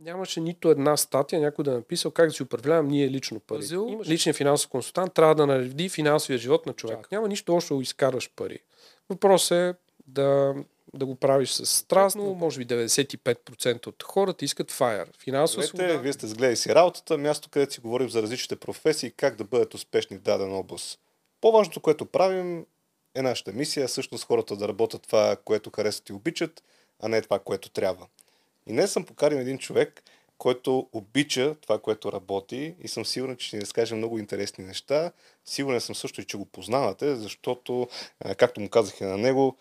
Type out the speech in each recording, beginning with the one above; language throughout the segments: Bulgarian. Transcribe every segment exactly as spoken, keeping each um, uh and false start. Нямаше нито една статия, някой да е написал как да си управлявам ние лично пари. Зил... Личен финансов консултант трябва да нареди финансовия живот на човека. Так. Няма нищо още да изкарваш пари. Въпрос е да, да го правиш с страстно. Може би деветдесет и пет процента от хората искат файер. Финансова свобода. Вие сте сгледали си работата, място, където си говорим за различните професии, как да бъдат успешни в даден област. По-важното, което правим, е нашата мисия, всъщност хората да работят това, което харесват и обичат, а не това, което трябва. И днес съм поканил един човек, който обича това, което работи, и съм сигурен, че ще ни разкаже много интересни неща. Сигурен съм също и, че го познавате, защото, както му казах и на него,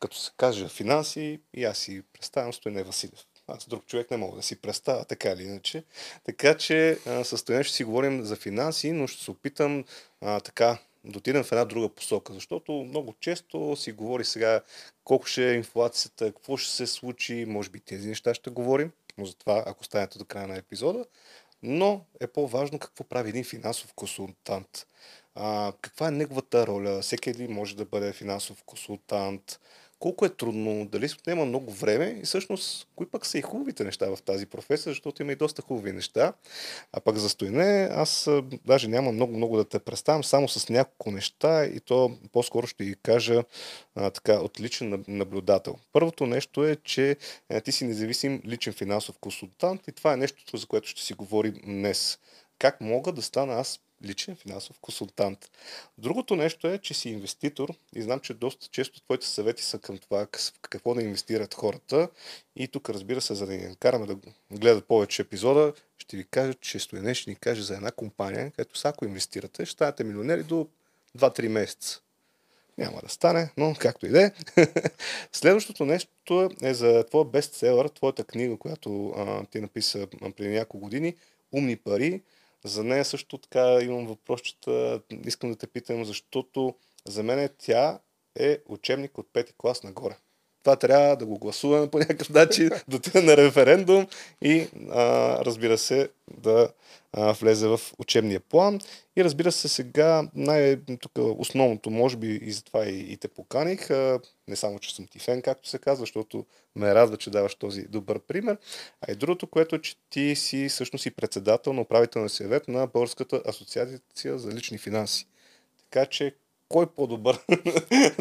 като се каже финанси, и аз си представям Стойне Василев. Аз друг човек не мога да си представя, така или иначе. Така че със Стойне ще си говорим за финанси, но ще се опитам а, така дотидам в една друга посока, защото много често си говори сега колко ще е инфлацията, какво ще се случи, може би тези неща ще говорим, но за това, ако станете до края на епизода, но е по-важно какво прави един финансов консултант. А, каква е неговата роля? Всеки един може да бъде финансов консултант. Колко е трудно, дали отнема много време и всъщност кои пък са и хубавите неща в тази професия, защото има и доста хубави неща. А пък за Стойне, аз даже няма много-много да те представям, само с няколко неща и то по-скоро ще ги кажа а, така, от личен наблюдател. Първото нещо е, че а, ти си независим личен финансов консултант и това е нещото, за което ще си говорим днес. Как мога да стана аз личен финансов консултант? Другото нещо е, че си инвеститор и знам, че доста често твоите съвети са към това какво да инвестират хората и тук, разбира се, за да ни караме да гледат повече епизода, ще ви кажа, че Стойне ще ни каже за една компания, където са, ако инвестирате, ще станете милионери до два-три месеца. Няма да стане, но както и да е. Следващото нещо е за твоя бестселър, твоята книга, която а, ти написа преди няколко години, Умни пари. За нея също така имам въпросчета, искам да те питам, защото за мен тя е учебник от пети клас нагоре. Това трябва да го гласуваме по някакъв начин, да отиде на референдум и а, разбира се да а, влезе в учебния план. И разбира се сега най-тук основното, може би и затова и, и те поканих, а, не само, че съм ти фен, както се казва, защото ме радва, че даваш този добър пример, а и другото, което е, че ти си всъщност и председател на управителния съвет на Българската асоциация за лични финанси. Така че кой по-добър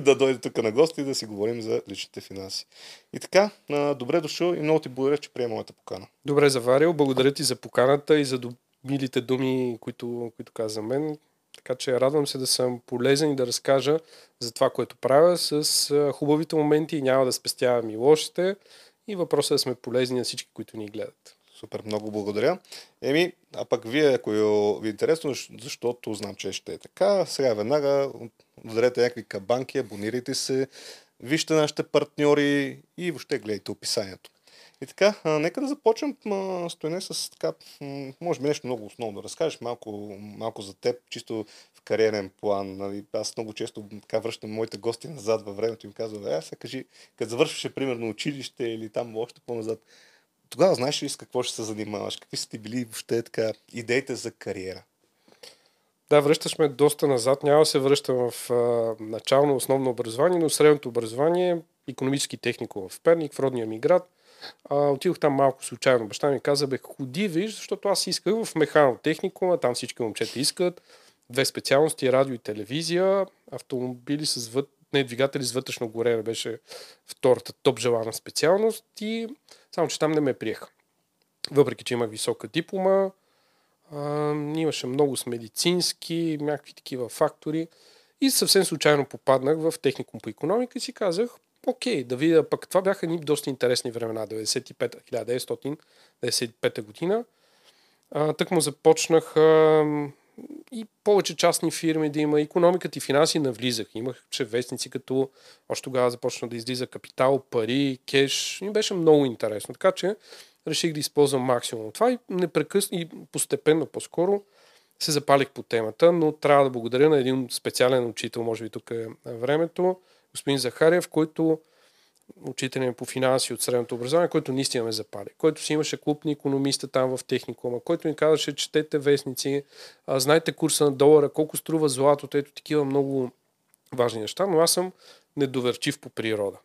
да дойде тук на гости и да си говорим за личните финанси. И така, добре дошъл и много ти благодаря, че приема моята покана. Добре заварил, благодаря ти за поканата и за милите думи, които, които каза за мен. Така че радвам се да съм полезен и да разкажа за това, което правя с хубавите моменти и няма да спестявам и лошите. И въпросът е да сме полезни на всички, които ни гледат. Супер, много благодаря. Еми, а пък вие, ако ви е интересно, защото знам, че ще е така, сега веднага ударете някакви кабанки, абонирайте се, вижте нашите партньори и въобще гледайте описанието. И така, а, нека да започнем а, Стойне с така, м- може би нещо много основно да разкажеш, малко, малко за теб, чисто в кариерен план. Нали? Аз много често така връщам моите гости назад във времето и им казвам, а сега кажи, като завършваше примерно училище или там още по-назад, тогава знаеш ли с какво ще се занимаваш? Какви са ти били въобще така идеите за кариера? Да, връщаш ме доста назад. Няма да се връщам в а, начално основно образование, но средното образование, икономически техникум в Перник, в родния ми град. А, отидох там малко случайно. Баща ми каза, бе, ходи, виж, защото аз исках в механотехникума, там всички момчета искат. Две специалности, радио и телевизия, автомобили с въд... не, двигатели с вътрешно горене беше втората топ желана специалност и само, че там не ме приеха. Въпреки, че имах висока диплома, а, имаше много с медицински, някакви такива фактори и съвсем случайно попаднах в техникум по икономика и си казах, окей, да видя, пък това бяха ни доста интересни времена, деветдесет и пета, хиляда деветстотин деветдесет и пета година. А, тък му започнах а, и повече частни фирми да има, икономиката и финанси навлизах. Имаше вестници, като още тогава започна да излиза Капитал, Пари, Кеш. И беше много интересно. Така че реших да използвам максимум това и непрекъсно и постепенно по-скоро се запалих по темата, но трябва да благодаря на един специален учител, може би тук е времето, господин Захариев, който учителен по финанси от средното образование, който наистина ме запали, който си имаше клуб на икономиста там в техникума, който ни казваше, четете вестници, а, знаете курса на долара, колко струва златото, ето такива много важни неща, но аз съм недоверчив по природа.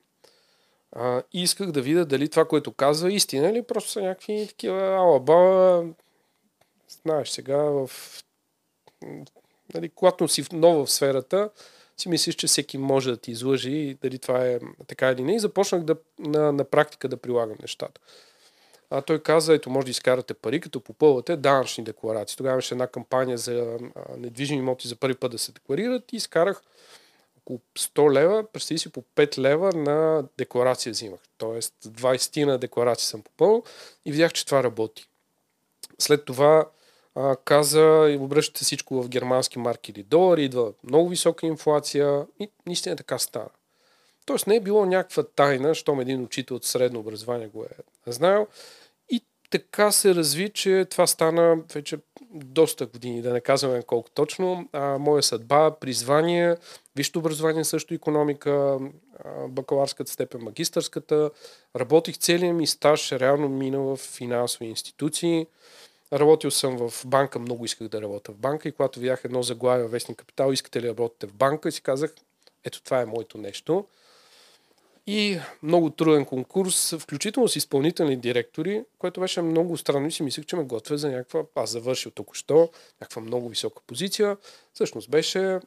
А, и исках да видя дали това, което казва, истина или просто са някакви такива алабала. Знаеш, сега в... Нали, когато си нова в сферата, си мислиш, че всеки може да ти излъжи и дали това е така или не. И започнах да, на, на практика да прилагам нещата. А той каза, ето може да изкарате пари, като попълвате данъчни декларации. Тогава имаше една кампания за недвижими имоти за първи път да се декларират и изкарах около сто лева, представи си по пет лева на декларация взимах. Тоест двайсет на декларации съм попълнил и видях, че това работи. След това а, каза и обръщате всичко в германски марки или долари, идва много висока инфлация и наистина така стана. Тоест не е било някаква тайна, щом един учител от средно образование го е знаел. И така се разви, че това стана вече доста години, да не казваме колко точно. А, моя съдба, призвание, висшето образование също, икономика, бакаларската степен, магистърската. Работих целия ми стаж, реално мина в финансови институции. Работил съм в банка, много исках да работя в банка и когато видях едно заглавие във вестник Капитал, искате ли да работите в банка, и си казах, ето това е моето нещо. И много труден конкурс, включително с изпълнителни директори, което беше много странно и си мислех, че ме готвя за някаква, аз завършил току-що, някаква много висока позиция. Всъщност беше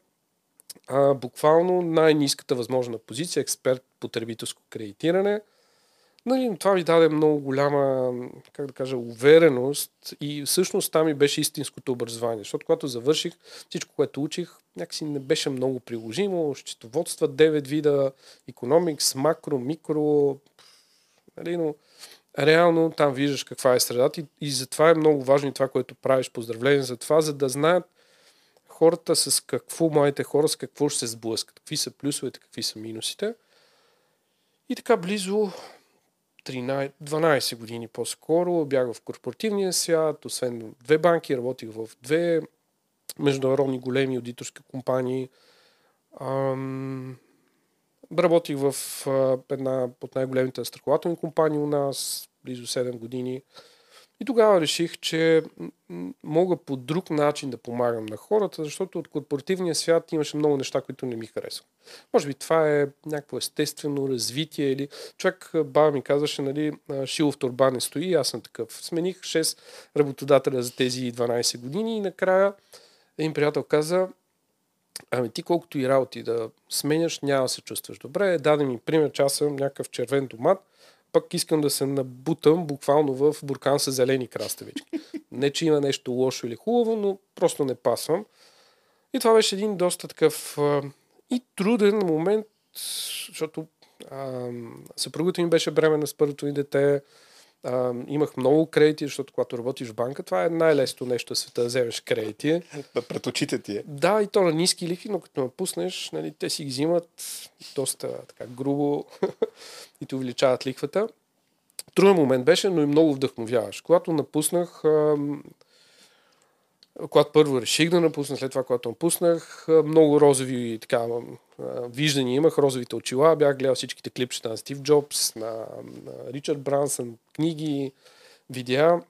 а, буквално най-ниската възможна позиция, експерт потребителско кредитиране. Нали, това ми даде много голяма, как да кажа, увереност и всъщност там ми беше истинското образование, защото когато завърших всичко, което учих, някакси не беше много приложимо, счетоводства, девет вида, икономикс, макро, микро, нали, но реално там виждаш каква е средата и, и затова е много важно и това, което правиш, поздравление за това, за да знаят хората с какво, моите хора с какво ще се сблъскат, какви са плюсовете, какви са минусите. И така близо дванайсет години по-скоро бях в корпоративния свят, освен две банки, работих в две международни големи аудиторски компании. Ам... Работих в една от най-големите страхователни компании у нас, близо седем години. И тогава реших, че мога по друг начин да помагам на хората, защото от корпоративния свят имаше много неща, които не ми харесват. Може би това е някакво естествено развитие или човек баба ми казваше, нали, Шилов торба не стои, аз съм такъв. Смених шест работодателя за тези дванайсет години и накрая един приятел каза, ами ти колкото и работи да сменяш, няма да се чувстваш добре. Даде ми пример, че аз съм някакъв червен домат, пък искам да се набутам буквално в буркан с зелени краставички. Не, че има нещо лошо или хубаво, но просто не пасвам. И това беше един доста такъв а, и труден момент, защото а, съпругата ми беше бременна с първото ми дете, а, имах много кредити, защото когато работиш в банка, това е най-лесно нещо в света, да вземеш кредити. Пред очите ти е. Да, и то на ниски лихви, но като напуснеш, нали, те си ги взимат доста така грубо и те увеличават лихвата. Труден момент беше, но и много вдъхновяваш. Когато напуснах, когато първо реших да напусна, след това, когато напуснах, много розови така, виждания имах, розовите очила, бях гледал всичките клипчета на Стив Джобс, на, на Ричард Брансън, книги, видеа,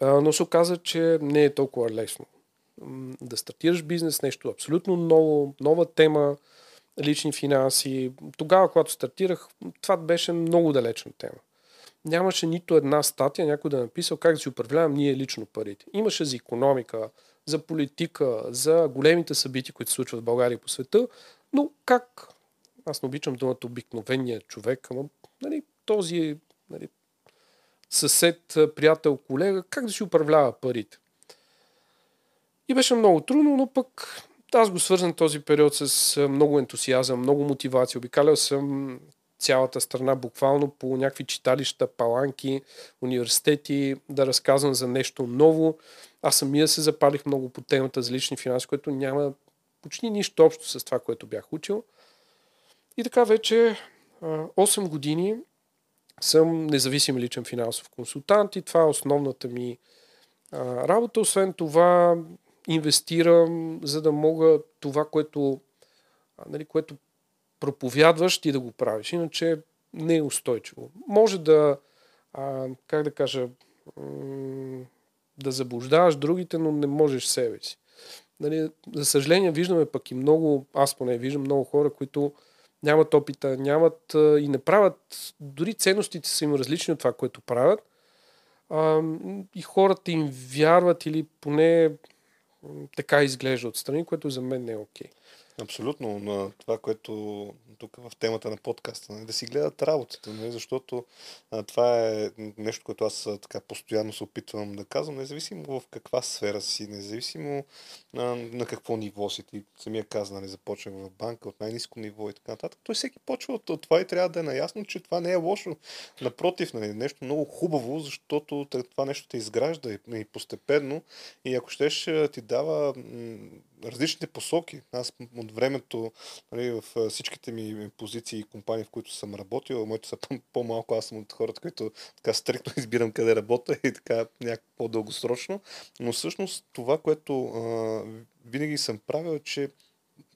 но се оказа, че не е толкова лесно. Да стартираш бизнес, нещо абсолютно ново, нова тема, лични финанси. Тогава, когато стартирах, това беше много далечна тема. Нямаше нито една статия, някой да написал как да си управлявам ние лично парите. Имаше за икономика, за политика, за големите събития, които се случват в България по света, но как, аз не обичам думата обикновения човек, ама нали, този нали, съсед, приятел, колега, как да си управлява парите. И беше много трудно, но пък аз го свързвам този период с много ентусиазъм, много мотивация. Обикалял съм цялата страна, буквално по някакви читалища, паланки, университети, да разказвам за нещо ново. Аз самия се запалих много по темата за лични финанси, което няма почти нищо общо с това, което бях учил. И така вече осем години съм независим личен финансов консултант и това е основната ми работа. Освен това, инвестирам, за да мога това, което, нали, което проповядваш ти да го правиш. Иначе не е устойчиво. Може да, а, как да кажа, да заблуждаваш другите, но не можеш себе си. Нали, за съжаление, виждаме пък и много, аз поне виждам много хора, които нямат опита, нямат а, и не правят, дори ценностите са им различни от това, което правят. А, и хората им вярват или поне така изглежда отстрани, което за мен не е окей. Абсолютно, на това, което тук в темата на подкаста, да си гледат работата, защото това е нещо, което аз така постоянно се опитвам да казвам, независимо в каква сфера си, независимо на, на какво ниво си. Ти самия каза, нали, започнах в банка от най-низко ниво и така нататък. Той всеки почва от, от това и трябва да е наясно, че това не е лошо. Напротив, нали, нещо много хубаво, защото това нещо те изгражда и, и постепенно и ако щеш ти дава м- различните посоки. Аз от времето, нали, в всичките ми позиции и компании, в които съм работил, моите са по-малко, аз съм от хората, които така стриктно избирам къде работя и така някак по-дългосрочно, но всъщност това, което а, винаги съм правил, е, че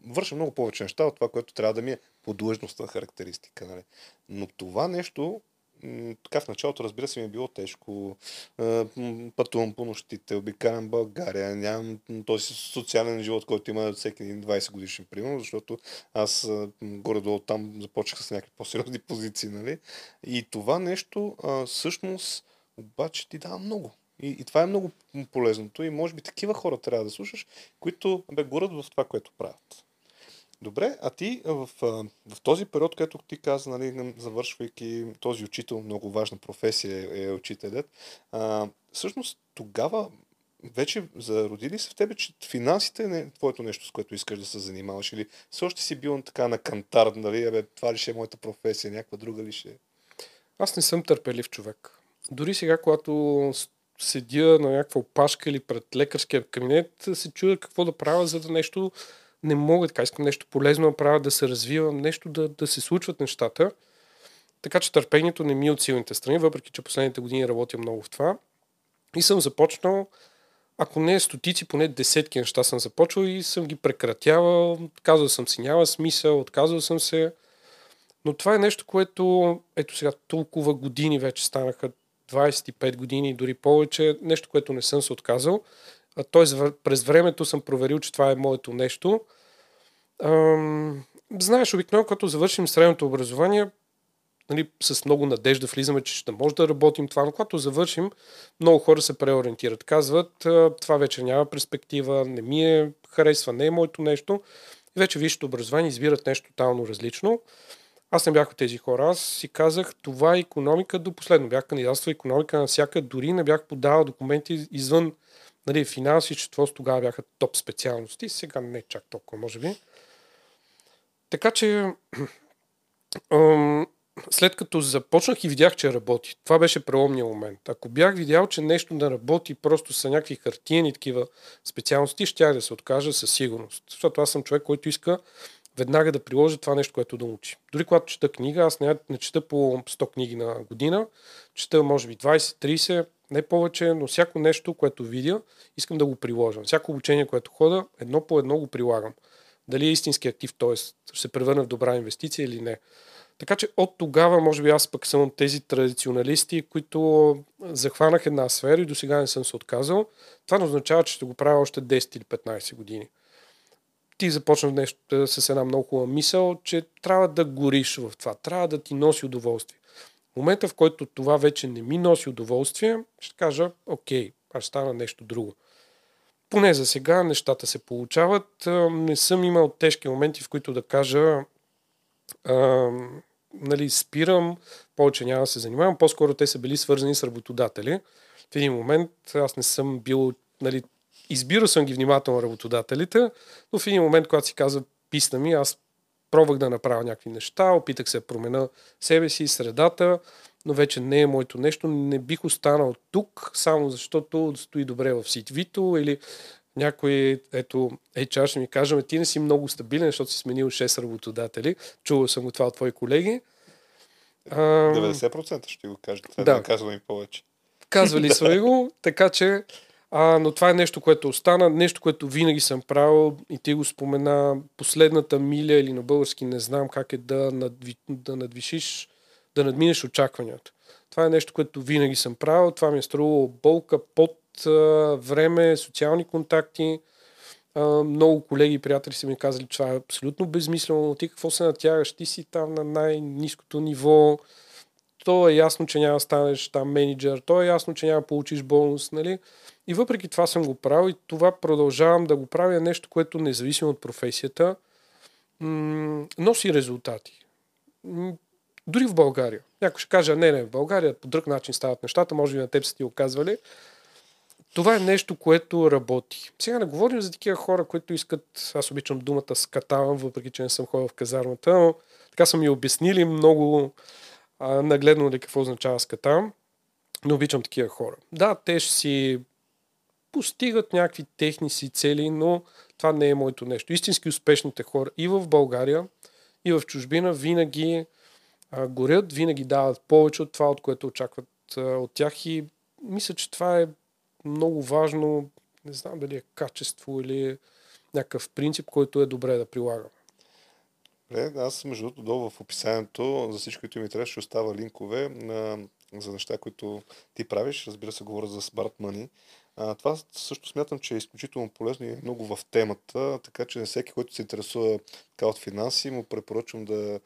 върша много повече неща от това, което трябва да ми е по длъжностна характеристика. Нали. Но това нещо така в началото, разбира се, ми е било тежко. Пътувам по нощите, обикалям България, нямам този социален живот, който има всеки двайсет годишен примерно, защото аз горе-долу там започнах с някакви по-сериозни позиции, нали? И това нещо всъщност обаче ти дава много. И, и това е много полезното и може би такива хора трябва да слушаш, които бе горят в това, което правят. Добре, а ти в, в този период, където ти каза, нали, завършвайки този учител, много важна професия е учителят, а, всъщност тогава вече зародили се в тебе, че финансите не е твоето нещо, с което искаш да се занимаваш или все още си бил така на кантар, нали, това ли ще е моята професия, някаква друга ли ще е? Аз не съм търпелив човек. Дори сега, когато седя на някаква опашка или пред лекарския кабинет, се чудя какво да правя, за да нещо... Не мога така, искам нещо полезно да правя, да се развивам, нещо да, да се случват нещата. Така че търпението не ми е от силните страни, въпреки че последните години работя много в това. И съм започнал, ако не стотици, поне десетки неща съм започвал и съм ги прекратявал. Казал съм си, няма смисъл, отказал съм се. Но това е нещо, което ето сега толкова години вече станаха, двайсет и пет години, дори повече, нещо, което не съм се отказал. Тоест, през времето съм проверил, че това е моето нещо. Ам, знаеш, обикновено, когато завършим средното образование, нали, с много надежда влизаме, че ще може да работим това, но когато завършим, много хора се преориентират. Казват, това вече няма перспектива, не ми е харесва, не е моето нещо. И вече висшето образование избират нещо тотално различно. Аз не бях от тези хора. Аз си казах, това е икономика до последно. Бях кандидатствал икономика на всяка, дори не бях подавал документи извън, нали, финанси, четвост, тогава бяха топ специалности, сега не чак толкова, може би. Така че, след като започнах и видях, че работи, това беше преломният момент. Ако бях видял, че нещо не работи, просто са някакви хартиени такива специалности, щях да се откажа със сигурност. Защото аз съм човек, който иска веднага да приложи това нещо, което да учи. Дори когато чета книга, аз не, не чета по сто книги на година, чета може би двайсет-трийсет, не повече, но всяко нещо, което видя, искам да го приложам. Всяко обучение, което хода, едно по едно го прилагам. Дали е истински актив, т.е. ще се превърне в добра инвестиция или не. Така че от тогава, може би аз пък съм от тези традиционалисти, които захванах една сфера и до сега не съм се отказал. Това не означава, че ще го правя още десет или петнайсет години. Ти започна нещо с една много хубава мисъл, че трябва да гориш в това, трябва да ти носи удоволствие. В момента, в който това вече не ми носи удоволствие, ще кажа, окей, аз стана нещо друго. Поне за сега нещата се получават. Не съм имал тежки моменти, в които да кажа, а, нали, спирам, повече няма да се занимавам. По-скоро те са били свързани с работодатели. В един момент аз не съм бил, нали, избирал съм ги внимателно работодателите, но в един момент, когато си казва, писна ми, аз пробвах да направя някакви неща, опитах се да променя себе си, средата, но вече не е моето нещо. Не бих останал тук, само защото стои добре в си ви-то или някой, ето, ейч ар ще ми кажем, ти не си много стабилен, защото си сменил шест работодатели. Чувал съм го това от твои колеги. деветдесет процента ще го кажа. Това да, да казвам и повече. Казвали сме го, така че А, но това е нещо, което остана, нещо, което винаги съм правил и ти го спомена, последната миля или на български не знам как е да, надви, да надвишиш, да надминеш очакванията. Това е нещо, което винаги съм правил, това ми е струвало болка, пот, време, социални контакти, Uh, много колеги и приятели са ми казали, че това е абсолютно безмислено, но ти какво се натягаш, ти си там на най-ниското ниво, то е ясно, че няма станеш там менеджер, то е ясно, че няма получиш бонус, нали? И въпреки това съм го правил и това продължавам да го правя, нещо, което независимо от професията м- носи резултати. М- дори в България. Някой ще каже, не, не, в България по друг начин стават нещата, може би на теб са ти оказвали. Това е нещо, което работи. Сега не говорим за такива хора, които искат, аз обичам думата скатавам, въпреки че не съм ходил в казармата, но така са ми обяснили много а, нагледно ли какво означава скатавам. Не обичам такива хора. Да, те ще си постигат някакви техни си цели, но това не е моето нещо. Истински успешните хора и в България, и в чужбина винаги а, горят, винаги дават повече от това, от което очакват а, от тях и мисля, че това е много важно, не знам дали е качество или някакъв принцип, който е добре да прилагам. Добре, аз между другото долу в описанието, за всички, които ми трябва, ще остава линкове на, за неща, които ти правиш. Разбира се, говоря за Smart Money. А, това също смятам, че е изключително полезно и е много в темата, така че на всеки, който се интересува така от финанси, му препоръчвам да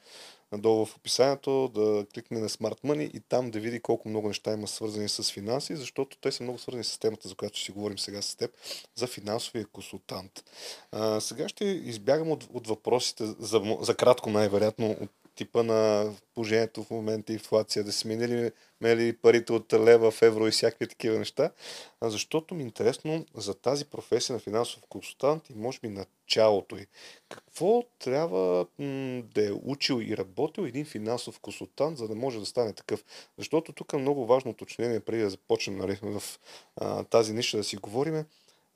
надолу в описанието, да кликне на Smart Money и там да види колко много неща има свързани с финанси, защото те са много свързани с темата, за която ще си говорим сега с теб, за финансовия консултант. А, сега ще избягам от, от въпросите, за, за кратко най-вероятно, от типа на положението в момента, инфлация, да сменили мели парите от лева в евро и всякакви такива неща, а защото ми е интересно за тази професия на финансов консултант и може би началото й. Какво трябва м- да е учил и работил един финансов консултант, за да може да стане такъв? Защото тук е много важно уточнение, преди да започнем нали, в а, тази ниша да си говорим,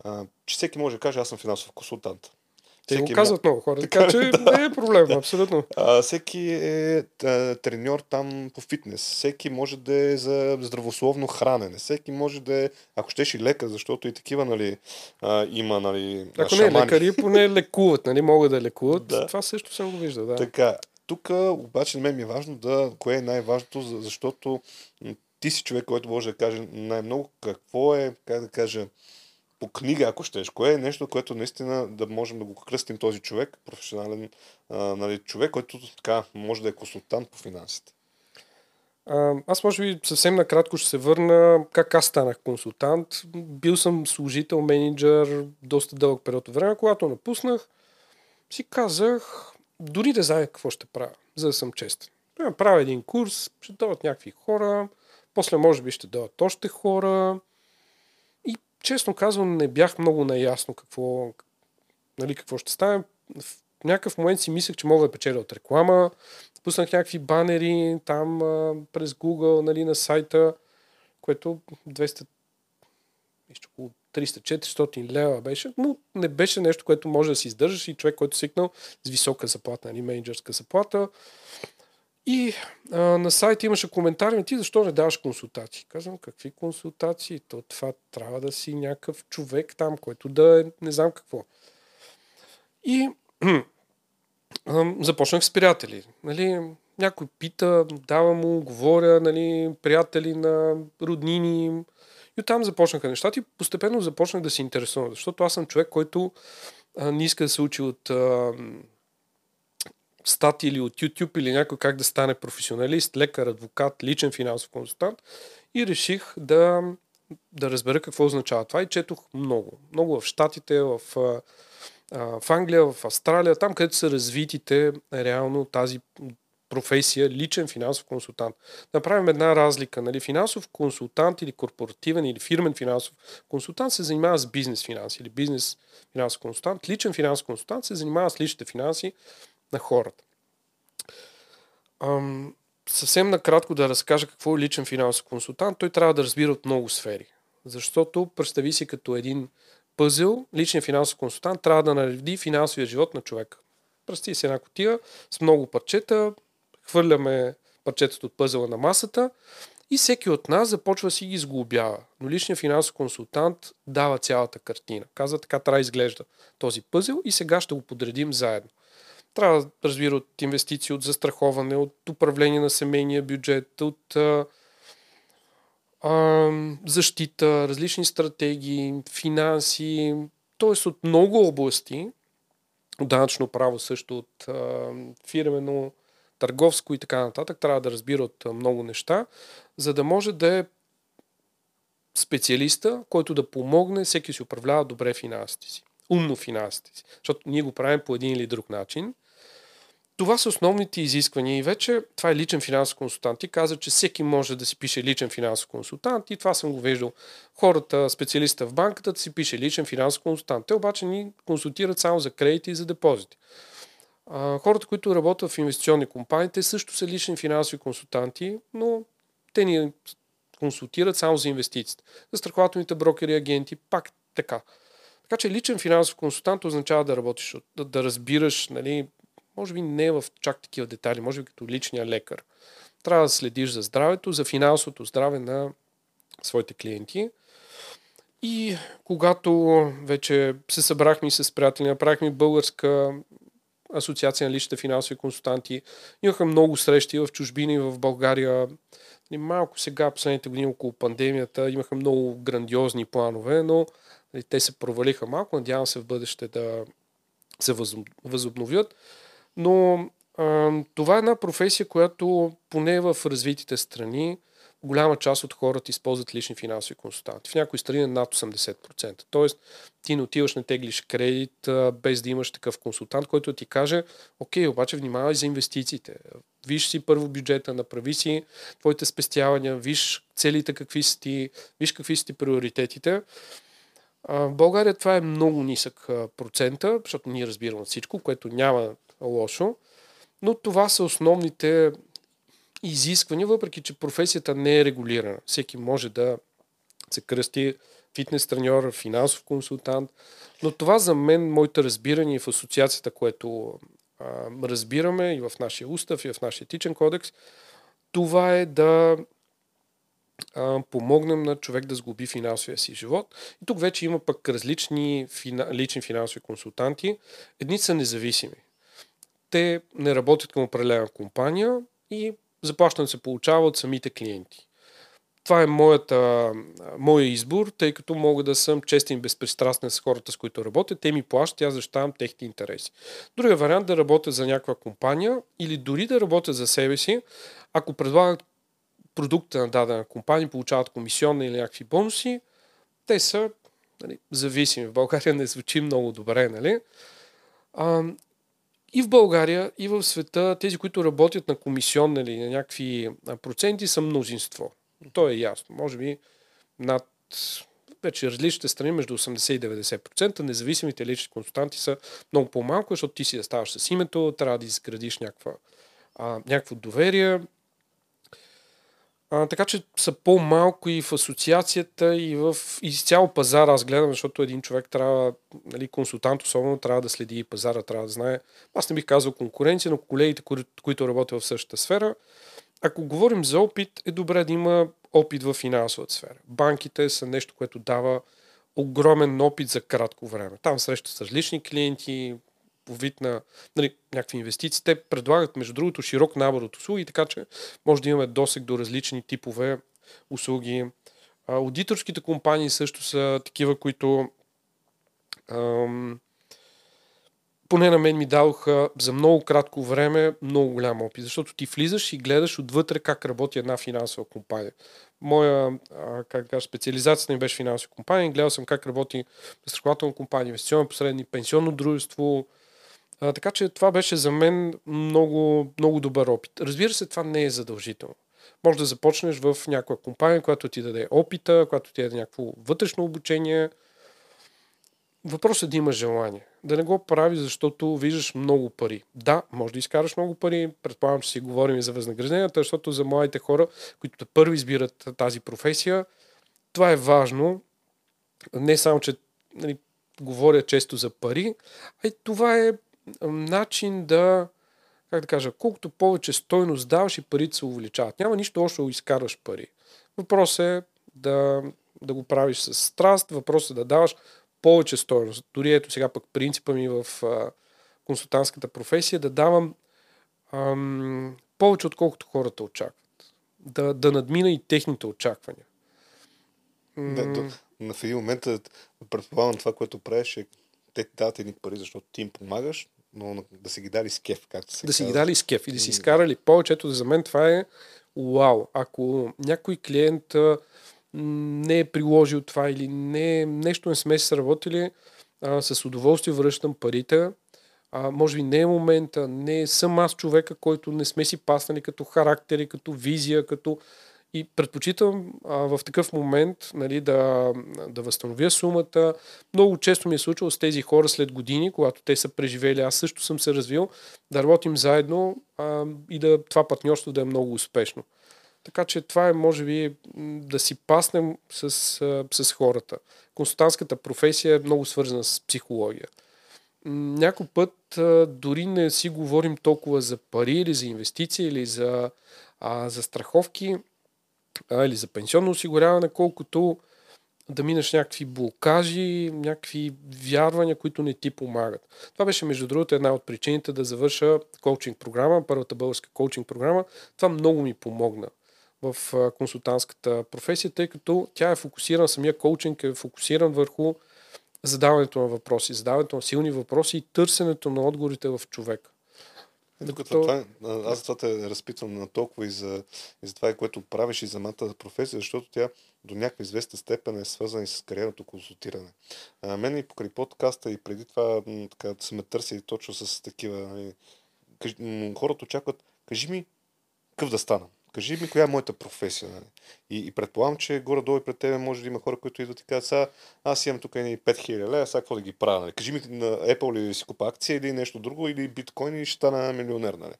а, че всеки може да каже, аз съм финансов консултант. Те го казват много хора, така че да, не е проблем, да. Абсолютно. А, всеки е а, треньор там по фитнес, всеки може да е за здравословно хранене, всеки може да е, ако щеш и лекар, защото и такива нали, а, има нали, ако шамани. Ако не е лекари, поне лекуват, нали, могат да лекуват, да. Това също съм го виждал. Да. Така, тук обаче на мен ми е важно да, кое е най-важното, защото ти си човек, който може да каже най-много какво е, как да кажа, по книга, ако щеш, кое е нещо, което наистина да можем да го кръстим този човек, професионален а, нали, човек, който така може да е консултант по финансите? А, аз може би съвсем накратко ще се върна как аз станах консултант. Бил съм служител, менеджер доста дълъг период от време. Когато напуснах, си казах, дори да знае какво ще правя, за да съм честен. Правя един курс, ще дойдат някакви хора, после може би ще дойдат още хора. Честно казвам, не бях много наясно какво, нали, какво ще стане. В някакъв момент си мислех, че мога да печеля от реклама. Пуснах някакви банери там през Google нали, на сайта, което двеста, триста, четиристотин лева беше, но не беше нещо, което може да си издържаш и човек, който свикнал с висока заплата, нали, менеджерска заплата. И а, на сайта имаше коментари, ти защо не даваш консултации? Казвам, какви консултации? То това трябва да си някакъв човек там, който да е не знам какво. И а, започнах с приятели. Нали, някой пита, давам му, говоря, нали, приятели на роднини. И оттам започнаха нещата и постепенно започнах да се интересувам, защото аз съм човек, който а, не иска да се учи от... А, стати или от YouTube или някой как да стане професионалист, лекар, адвокат, личен финансов консултант и реших да, да разбера какво означава това и четох много. Много в Щатите, в, в Англия, в Австралия, там където са развитите реално тази професия, личен финансов консултант. Направим една разлика. Нали? Финансов консултант или корпоративен или фирмен финансов консултант се занимава с бизнес финанси или бизнес финансов консултант. Личен финансов консултант се занимава с личните финанси на хората. Ам, съвсем накратко да разкажа какво е личен финансов консултант. Той трябва да разбира от много сфери. Защото, представи си като един пъзел, личен финансов консултант трябва да нареди финансовия живот на човека. Представи си една кутия с много парчета, хвърляме парчетата от пъзела на масата и всеки от нас започва да си ги сглобява. Но личният финансов консултант дава цялата картина. Казва, така трябва да изглежда този пъзел и сега ще го подредим заедно. Трябва да разбира от инвестиции, от застраховане, от управление на семейния бюджет, от а, а, защита, различни стратегии, финанси, Тоест от много области, от данъчно право също, от а, фирмено, търговско и така нататък, трябва да разбира от много неща, за да може да е специалиста, който да помогне всеки си управлява добре финансите си, умно финансите си, защото ние го правим по един или друг начин. Това са основните изисквания и вече това е личен финансов консултант. Ти каза, че всеки може да си пише личен финансов консултант и това съм го виждал. Хората, специалистите в банката, да си пише личен финансов консултант. Те обаче ни консултират само за кредити и за депозити. А, хората, които работят в инвестиционни компании, те също са лични финансови консултанти, но те ни консултират само за инвестициите. Застрахователните брокери, агенти, пак така. Така че личен финансов консултант означава да работиш, да, да разбираш, нали, може би не в чак такива детали, може би като личния лекар. Трябва да следиш за здравето, за финансовото здраве на своите клиенти. И когато вече се събрахме с приятели, направихме Българска асоциация на личните финансови консултанти, имаха много срещи в чужбина и в България. И малко сега, последните години около пандемията, имаха много грандиозни планове, но те се провалиха малко. Надявам се в бъдеще да се възобновят. Но а, това е една професия, която поне в развитите страни голяма част от хората използват лични финансови консултанти. В някои страни е над осемдесет процента. Тоест ти не отиваш, не теглиш кредит а, без да имаш такъв консултант, който ти каже, окей, обаче внимавай за инвестициите. Виж си първо бюджета, направи си твоите спестявания, виж целите какви са ти, виж какви са ти приоритетите. А, в България това е много нисък процента, защото ние разбираме всичко, което няма лошо, но това са основните изисквания, въпреки че професията не е регулирана. Всеки може да се кръсти фитнес треньор, финансов консултант, но това за мен, моите разбирания в асоциацията, което а, разбираме и в нашия устав, и в нашия етичен кодекс, това е да а, помогнем на човек да сглоби финансовия си живот. И тук вече има пък различни фина, лични финансови консултанти. Едни са независими. Те не работят към определена компания и заплащане се получава от самите клиенти. Това е моята, моя избор, тъй като мога да съм честен и безпристрастен с хората, с които работя. Те ми плащат, аз защитавам техните интереси. Другия вариант е да работя за някаква компания или дори да работя за себе си, ако предлагат продукта на дадена компания, получават комисионни или някакви бонуси, те са, нали, зависими. В България не звучи много добре, нали? Ам... И в България, и в света, тези, които работят на комисионни или на някакви проценти, са мнозинство. То е ясно. Може би над вече различните страни, между осемдесет и деветдесет процента, независимите лични консултанти са много по-малко, защото ти си да ставаш с името, трябва да изградиш някаква, а, някакво доверие. А, така че са по-малко и в асоциацията, и в изцяло пазара. Аз гледам, защото един човек трябва, нали, консултант особено, трябва да следи и пазара, трябва да знае. Аз не бих казал конкуренция, но колегите, кои, които работят в същата сфера. Ако говорим за опит, е добре да има опит в финансовата сфера. Банките са нещо, което дава огромен опит за кратко време. Там среща с различни клиенти, по вид на, нали, някакви инвестиции. Те предлагат, между другото, широк набор от услуги, така че може да имаме досег до различни типове услуги. Аудиторските компании също са такива, които ам, поне на мен ми дадоха за много кратко време много голям опит, защото ти влизаш и гледаш отвътре как работи една финансова компания. Моя а, как кажа, специализацията ми беше финансова компания, гледал съм как работи застрахователна компания, инвестиционни посредници, пенсионно дружество. А, така че това беше за мен много, много добър опит. Разбира се, това не е задължително. Може да започнеш в някоя компания, която ти даде опита, която ти даде някакво вътрешно обучение. Въпросът е да имаш желание. Да не го прави, защото виждаш много пари. Да, може да изкараш много пари. Предполагам, че си говорим и за възнагражденията, защото за младите хора, които първи избират тази професия, това е важно. Не само, че, нали, говоря често за пари, а и това е начин да, как да кажа, колкото повече стойност даваш и парите се увеличават. Няма нищо лошо да изкарваш пари. Въпрос е да, да го правиш с страст, въпрос е да даваш повече стойност. Дори ето сега пък принципа ми в а, консултантската професия да давам ам, повече, отколкото хората очакват. Да, да надмина и техните очаквания. Да, до, на в един момент предполагам това, което правиш е, те ти дават едни пари, защото ти им помагаш, но да си ги дали с кеф, както се да казва. Да си ги дали с кеф и да си изкарали повечето. За мен това е уау. Ако някой клиент не е приложил това или не, нещо не сме сработили, а, с удоволствие връщам парите. А, може би не е момента, не съм аз човека, който не сме си паснали като характери, като визия, като... И предпочитам а, в такъв момент, нали, да, да възстановя сумата. Много често ми е случило с тези хора след години, когато те са преживели, аз също съм се развил, да работим заедно а, и да това партньорство да е много успешно. Така че това е, може би, да си паснем с, с хората. Консултантската професия е много свързана с психология. Някой път дори не си говорим толкова за пари или за инвестиции или за, а, за страховки а, или за пенсионно осигуряване, колкото да минеш някакви блокажи, някакви вярвания, които не ти помагат. Това беше, между другото, една от причините да завърша коучинг програма, първата българска коучинг програма. Това много ми помогна в консултантската професия, тъй като тя е фокусирана, самия коучинг е фокусиран върху задаването на въпроси, задаването на силни въпроси и търсенето на отговорите в човека. Докато... Това, аз това те разпитвам на толкова и за, и за това, което правиш и за самата професия, защото тя до някаква известна степен е свързана и с кариерното консултиране. А, мен и покрай подкаста и преди това така, сме търсили точно с такива... Кажи, хората очакват, кажи ми къв да стана. Кажи ми, коя е моята професия. Нали? И, и предполагам, че горе-долу и пред тебе може да има хора, които идват и казват, сега аз имам тук пет хиляди лева, сега какво да ги правя? Нали? Кажи ми, на Apple ли си купа акция или нещо друго, или биткоин, или ще стана милионер. Нали?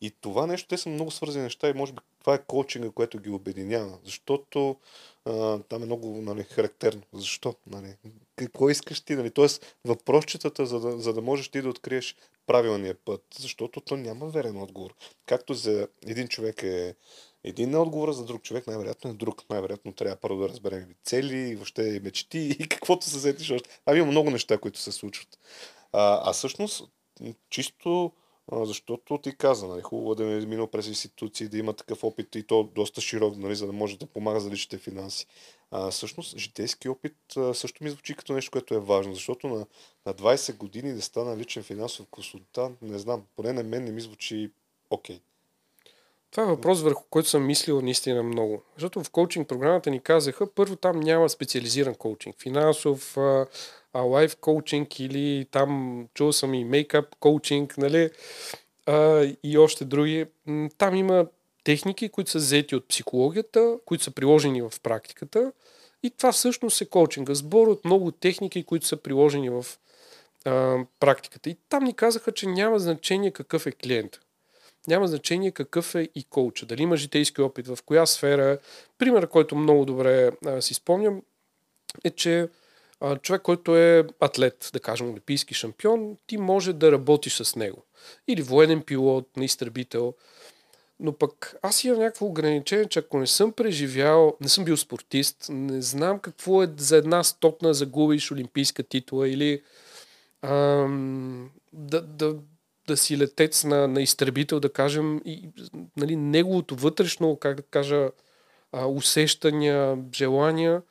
И това нещо, те са много свързани неща и може би това е коучинга, което ги обединява. Защото а, там е много, нали, характерно. Защо? Нали? Какво искаш ти? Нали? Тоест въпросчетата, за да, за да можеш ти да откриеш правилния път, защото то няма верен отговор. Както за един човек е един отговор, за друг човек най-вероятно е друг. Най-вероятно трябва първо да разберем и цели, и въобще и мечти, и каквото се сетиш още. Ами има много неща, които се случват. А, а всъщност, чисто защото ти каза, нали, хубаво да е минал през институции, да има такъв опит и то доста широк, нали, за да може да помага за личните финанси. А, всъщност, житейски опит а, също ми звучи като нещо, което е важно, защото на, на двайсет години да стана личен финансов консултант, не знам, поне на мен не ми звучи окей. Okay. Това е въпрос, върху който съм мислил наистина много. Защото в коучинг програмата ни казаха, първо там няма специализиран коучинг, финансов, лайф коучинг или там, чул съм и мейкъп коучинг, нали, а, и още други. Там има техники, които са взети от психологията, които са приложени в практиката и това всъщност е коучинга. Сбор от много техники, които са приложени в а, практиката. И там ни казаха, че няма значение какъв е клиент. Няма значение какъв е и коуча. Дали има житейски опит, в коя сфера. Пример, който много добре а, си спомням, е, че а, човек, който е атлет, да кажем олимпийски шампион, ти може да работиш с него. Или военен пилот, на изтребител. Но пък аз имам някакво ограничение, че ако не съм преживял, не съм бил спортист, не знам какво е за една стотна загубиш олимпийска титла или ам, да... да да си летец на, на изтребител, да кажем, и, нали, неговото вътрешно, как да кажа, усещания, желания,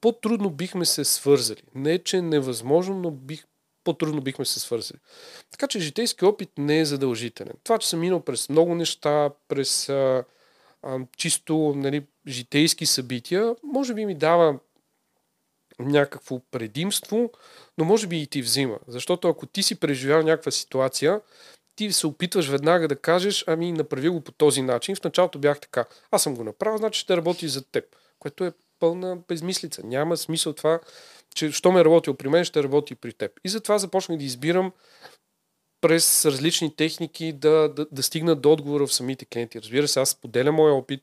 по-трудно бихме се свързали. Не, че невъзможно, но бих, по-трудно бихме се свързали. Така че житейски опит не е задължителен. Това, че съм минал през много неща, през а, а, чисто, нали, житейски събития, може би ми дава някакво предимство, но може би и ти взима. Защото ако ти си преживял някаква ситуация, ти се опитваш веднага да кажеш, ами направи го по този начин. В началото бях така, аз съм го направил, значи ще работи за теб. Което е пълна безмислица. Няма смисъл това, че що ме е работил при мен, ще работи и при теб. И затова започнах да избирам през различни техники да, да, да стигна до отговора в самите клиенти. Разбира се, аз споделя моя опит,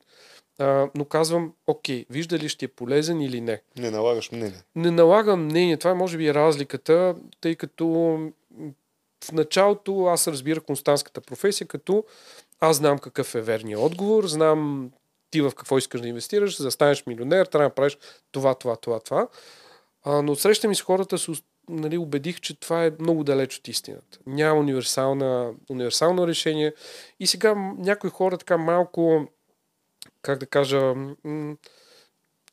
Uh, но казвам, окей, вижда ли ще е полезен или не. Не налагаш мнение. Не налагам мнение. Това е може би разликата, тъй като в началото аз разбира консултантската професия, като аз знам какъв е верният отговор, знам ти в какво искаш да инвестираш, за да станеш милионер, трябва да правиш това, това, това, това. Uh, но срещам и с хората, с, нали, убедих, че това е много далеч от истината. Няма универсална, универсално решение. И сега някои хора така малко, как да кажа,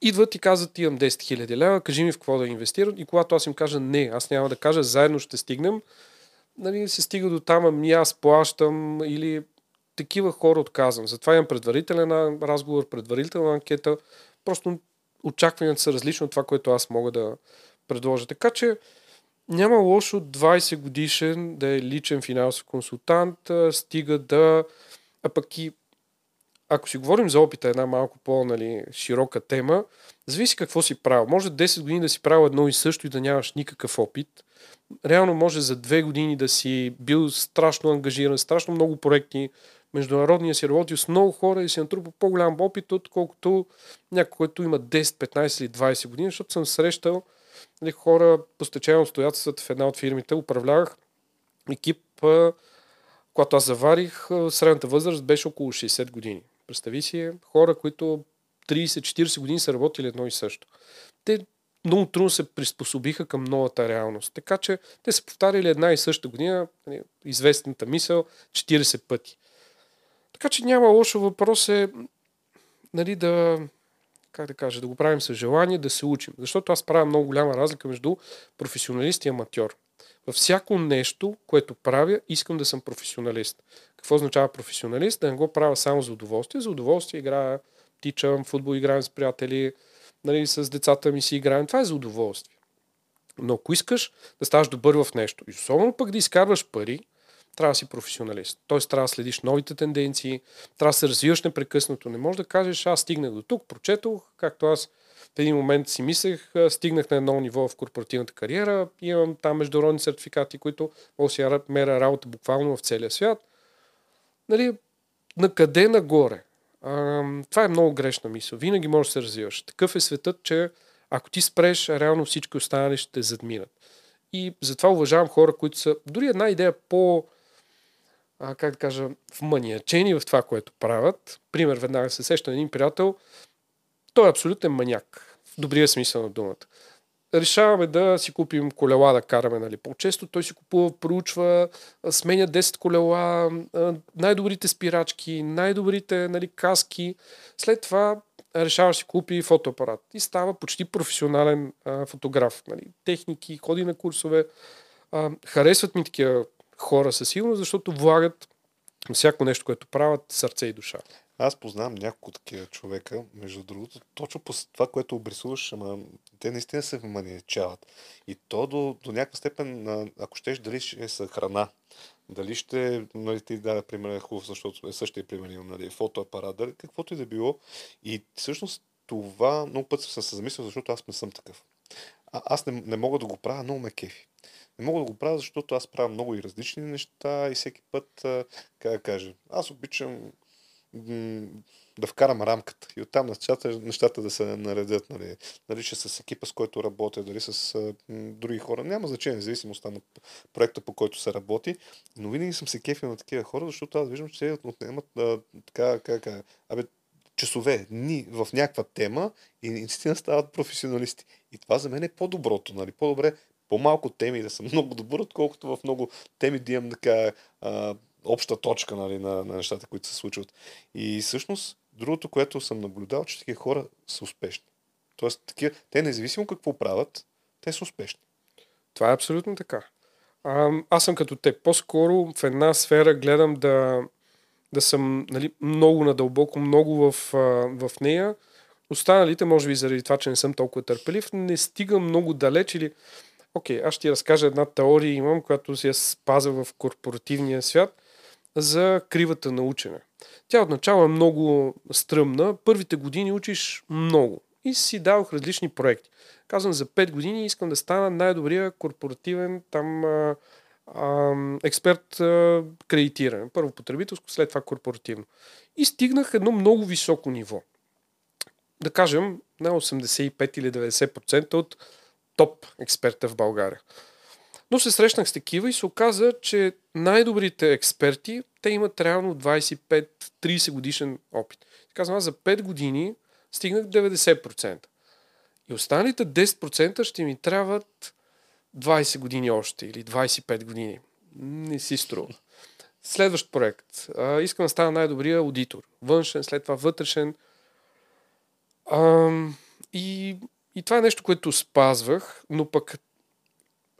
идват и казват, имам десет хиляди лева, кажи ми в какво да инвестирам. И когато аз им кажа не, аз няма да кажа, заедно ще стигнем, нали, се стига до там, ами аз плащам или такива хора отказвам. Затова имам предварителен разговор, предварителна анкета. Просто очакванията са различни от това, което аз мога да предложа. Така че няма лошо двайсет годишен да е личен финансов консултант, стига да... А пък и ако си говорим за опита, една малко по-широка нали, тема, зависи какво си правил. Може десет години да си правил едно и също и да нямаш никакъв опит. Реално може за две години да си бил страшно ангажиран, страшно много проекти, международния си работил с много хора и си натрупал по-голям опит, отколкото някой, който има десет, петнайсет или двайсет години, защото съм срещал нали, хора по стечение на обстоятелствата в една от фирмите. Управлявах екип, когато аз заварих, средната възраст беше около шейсет години. Представи си хора, които трийсет-четирийсет години са работили едно и също. Те много трудно се приспособиха към новата реалност. Така че те са повтаряли една и съща година, известната мисъл, четирийсет пъти. Така че няма лошо, въпрос е нали, да, как да кажа, да го правим с желание, да се учим. Защото аз правя много голяма разлика между професионалист и аматьор. Във всяко нещо, което правя, искам да съм професионалист. Какво означава професионалист? Да не го правя само за удоволствие. За удоволствие играя, тичам, футбол играем с приятели, нали, с децата ми си играем. Това е за удоволствие. Но ако искаш да ставаш добър в нещо, и особено пък да изкарваш пари, трябва да си професионалист. Тоест трябва да следиш новите тенденции, трябва да се развиваш непрекъснато. Не можеш да кажеш, аз стигнах до тук, прочетох, както аз в един момент си мислех, стигнах на едно ниво в корпоративната кариера, имам там международни сертификати, които мога си меря работа буквално в целия свят. Нали, накъде нагоре? А, това е много грешна мисъл. Винаги можеш да се развиваш. Такъв е светът, че ако ти спреш, реално всички останали ще те задминат. И затова уважавам хора, които са дори една идея по... А, как да кажа, вманиачени в това, което правят. Пример, веднага се сеща един приятел, той е абсолютен маняк, в добрия смисъл на думата. Решаваме да си купим колела, да караме, нали, по-често. Той си купува, проучва, сменя десет колела, най-добрите спирачки, най-добрите нали, каски. След това решава да си купи фотоапарат и става почти професионален а, фотограф. Нали. Техники, ходи на курсове. А, харесват ми такива хора със сигурност, защото влагат всяко нещо, което правят, сърце и душа. Аз познавам няколко такива човека, между другото, точно по това, което обрисуваш, ама те наистина се вманиачават. И то до, до някаква степен, ако щеш, дали ще са храна, дали ще, нали, ти даде пример е хубав, защото е същия пример, нали, фотоапарат, дали, каквото и да било. И всъщност това много път съм се замислил, защото аз не съм такъв. А, аз не, не мога да го правя, но ме кефи. Не мога да го правя, защото аз правя много и различни неща и всеки път, как да кажа, аз обичам да вкарам рамката и оттам нещата, нещата да се наредят. Нали, дали ще с екипа, с който работя, дали с м- други хора. Няма значение, независимост на проекта, по който се работи, но винаги съм се кефил на такива хора, защото аз виждам, че те отнемат а, така, така, абе, часове, дни в някаква тема и наистина стават професионалисти. И това за мен е по-доброто. Нали, по-добре по-малко теми да съм много добър, отколкото в много теми да имам така а, обща точка, нали, на, на нещата, които се случват. И всъщност, другото, което съм наблюдал, че такива хора са успешни. Тоест, такива, те независимо какво правят, те са успешни. Това е абсолютно така. А, аз съм като те. По-скоро в една сфера гледам да, да съм, нали, много надълбоко, много в, в нея. Останалите, може би заради това, че не съм толкова търпелив, не стигам много далеч или... Окей, okay, аз ще ти разкажа една теория имам, която си я спазва в корпоративния свят за кривата на учене. Тя отначало е много стръмна. Първите години учиш много и си давах различни проекти. Казвам, за пет години искам да стана най-добрия корпоративен там, а, а, експерт а, кредитиране. Първо потребителско, след това корпоративно. И стигнах едно много високо ниво. Да кажем, на осемдесет и пет или деветдесет процента от топ експерта в България. Но се срещнах с такива и се оказа, че най-добрите експерти, те имат реално двайсет и пет до трийсет годишен опит. Казвам, аз за пет години стигнах деветдесет процента. И останалите десет процента ще ми трябват двайсет години още или двайсет и пет години. Не си струва. Следващ проект. А, искам да стана най-добрия аудитор. Външен, след това вътрешен. Ам... И, и това е нещо, което спазвах, но пък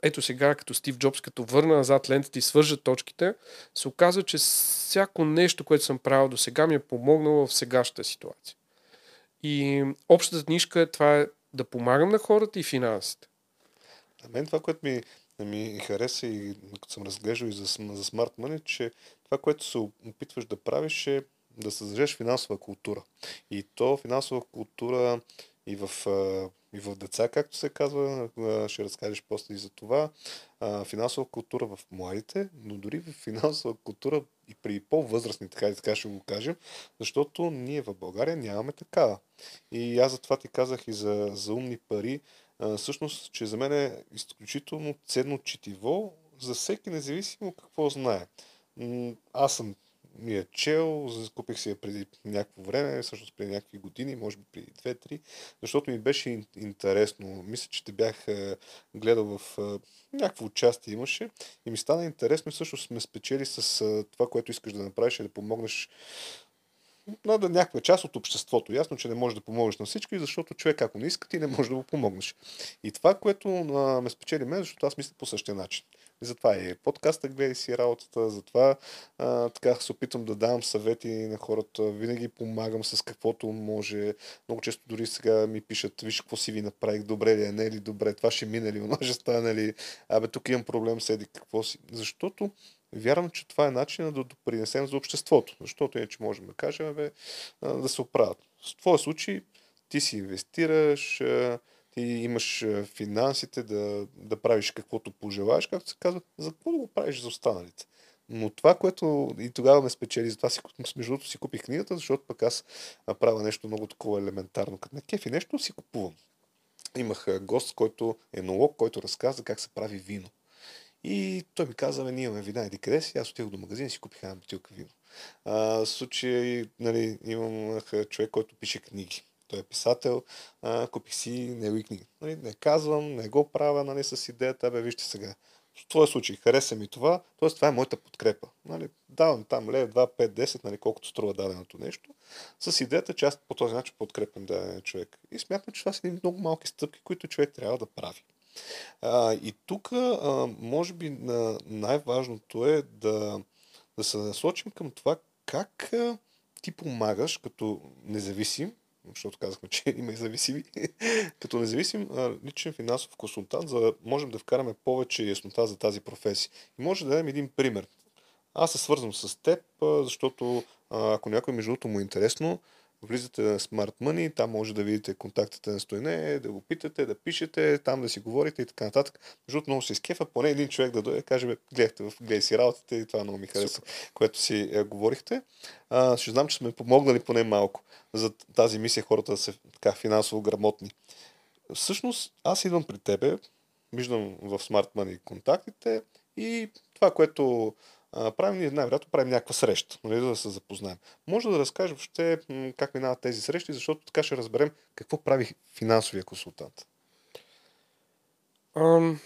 ето сега, като Стив Джобс, като върна назад лентата и свържа точките, се оказва, че всяко нещо, което съм правил до сега, ми е помогнало в сегашната ситуация. И общата книжка е това е да помагам на хората и финансите. На мен това, което ми, ми хареса и като съм разглеждал и за, за Smart Money, че това, което се опитваш да правиш е да създадеш финансова култура. И то финансова култура и в, и в деца, както се казва, ще разкажеш после и за това. Финансова култура в младите, но дори в финансова култура и при по-възрастни, така и така ще го кажем, защото ние в България нямаме такава. И аз за това ти казах и за, за умни пари, а, всъщност, че за мен е изключително ценно четиво за всеки, независимо какво знае. Аз съм ми е чел, купих си я преди някакво време, всъщност преди някакви години, може би преди две-три, защото ми беше интересно. Мисля, че те бях гледал в някакво участие имаше и ми стана интересно и всъщност сме спечели с това, което искаш да направиш, е да помогнеш на някаква част от обществото. Ясно, че не можеш да помогнеш на всички, защото човек, ако не иска, ти не можеш да го помогнеш. И това, което ме спечели мен, защото аз мисля по същия начин. И затова и подкаста гледай си работата, затова а, така се опитвам да давам съвети на хората, винаги помагам с каквото може. Много често дори сега ми пишат, виж какво си ви направих, добре ли е, не е ли добре, това ще мине ли, оно ще стане ли, абе тук имам проблем, седи какво си. Защото вярвам, че това е начинът да допринесем за обществото, защото иначе можем да кажем бе, да се оправят. В твоя случай ти си инвестираш, ти имаш финансите да, да правиш каквото пожелаеш, както се казва, за какво да го правиш за останалите. Но това, което и тогава ме спечели, затова си, между другото си купих книгата, защото пък аз правя нещо много такова елементарно, като на кеф и нещо си купувам. Имах гост, който е енолог, който разказа как се прави вино. И той ми каза, ние имаме вина еди къде си, аз отидох до магазина и си купих една бутилка вино. А, в случай, нали, имам човек, който пише книги. Той е писател, а, купих си негови книги. Нали, не казвам, не го правя, нали, с идеята, абе вижте сега. В твоя случай хареса ми това, т.е. това е моята подкрепа. Нали, давам там лев, два, пет, десет, нали, колкото струва даденото нещо, с идеята, че аз по този начин подкрепям даден човек. И смятам, че това са много малки стъпки, които човек трябва да прави. А, и тук, а, може би, на най-важното е да, да се насочим към това как а, ти помагаш като независим, защото казахме, че има и зависими, като независим а, личен финансов консултант, за да можем да вкараме повече яснота за тази професия. И може да дадем един пример. Аз се свързвам с теб, а, защото а, ако някой между другото му е интересно, влизате на Smart Money, там може да видите контактите на Стойне, да го питате, да пишете, там да си говорите и така нататък. Защото много се изкефа, поне един човек да дойде и каже, бе, гледахте, гледай си работата и това много ми хареса, което си е, говорихте. А, ще знам, че сме помогнали поне малко за тази мисия хората да са така финансово грамотни. Всъщност, аз идвам при тебе, виждам в Smart Money контактите и това, което правим, ние най-вероятно правим някаква среща, нали, да се запознаем. Може да разкажем въобще как минават тези срещи, защото така ще разберем какво прави финансовия консултант. Ам,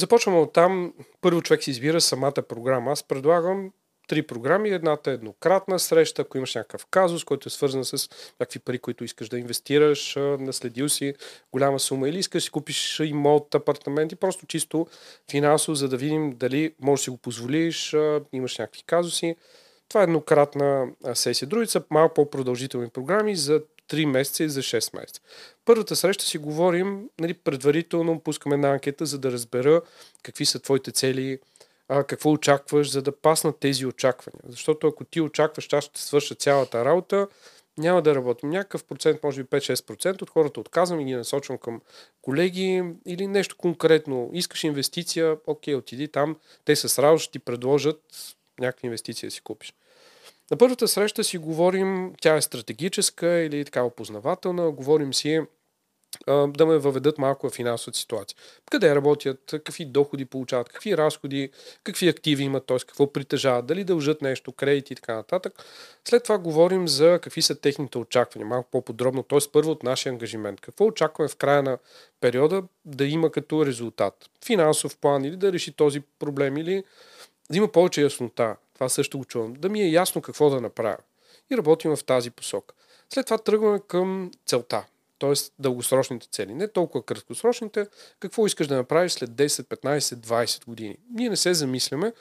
започваме от там. Първо човек си избира самата програма. Аз предлагам три програми. Едната е еднократна среща, ако имаш някакъв казус, който е свързан с някакви пари, които искаш да инвестираш, наследил си голяма сума или искаш да си купиш имот, апартамент и просто чисто финансово, за да видим дали можеш да си го позволиш, имаш някакви казуси. Това е еднократна сесия. Други са малко по-продължителни програми за три месеца и за шест месеца. Първата среща си говорим, нали, предварително пускаме една анкета, за да разбера какви са твоите цели, какво очакваш, за да паснат тези очаквания. Защото ако ти очакваш, аз ще свърша цялата работа, няма да работим. Някакъв процент, може би пет-шест процента от хората отказвам и ги насочвам към колеги или нещо конкретно. Искаш инвестиция, окей, отиди там. Те с радост ще ти предложат някакви инвестиции да си купиш. На първата среща си говорим, тя е стратегическа или такава познавателна, говорим си да ме въведат малко в финансовата ситуация. Къде работят, какви доходи получават, какви разходи, какви активи имат, т.е. какво притежават, дали дължат нещо, кредити и така нататък. След това говорим за какви са техните очаквания, малко по-подробно, т.е. първо от нашия ангажимент. Какво очакваме в края на периода да има като резултат? Финансов план или да реши този проблем, или да има повече яснота. Това също го чувам. Да ми е ясно какво да направя. И работим в тази посока. След това тръгваме към целта. т.е. дългосрочните цели. Не толкова краткосрочните, какво искаш да направиш след десет, петнадесет, двадесет години. Ние не се замисляме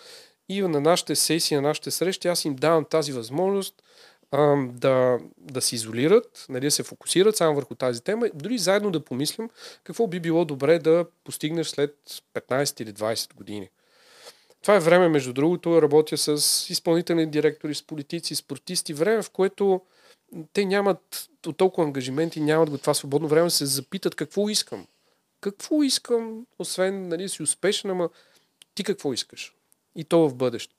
и на нашите сесии, на нашите срещи, аз им давам тази възможност а, да, да се изолират, нали, да се фокусират само върху тази тема, дори заедно да помислим какво би било добре да постигнеш след петнадесет или двадесет години. Това е време, между другото, работя с изпълнителни директори, с политици, спортисти, време, в което те нямат толкова ангажименти, нямат го това свободно време, се запитат какво искам. Какво искам, освен, нали, си успешен, ама ти какво искаш? И то в бъдеще.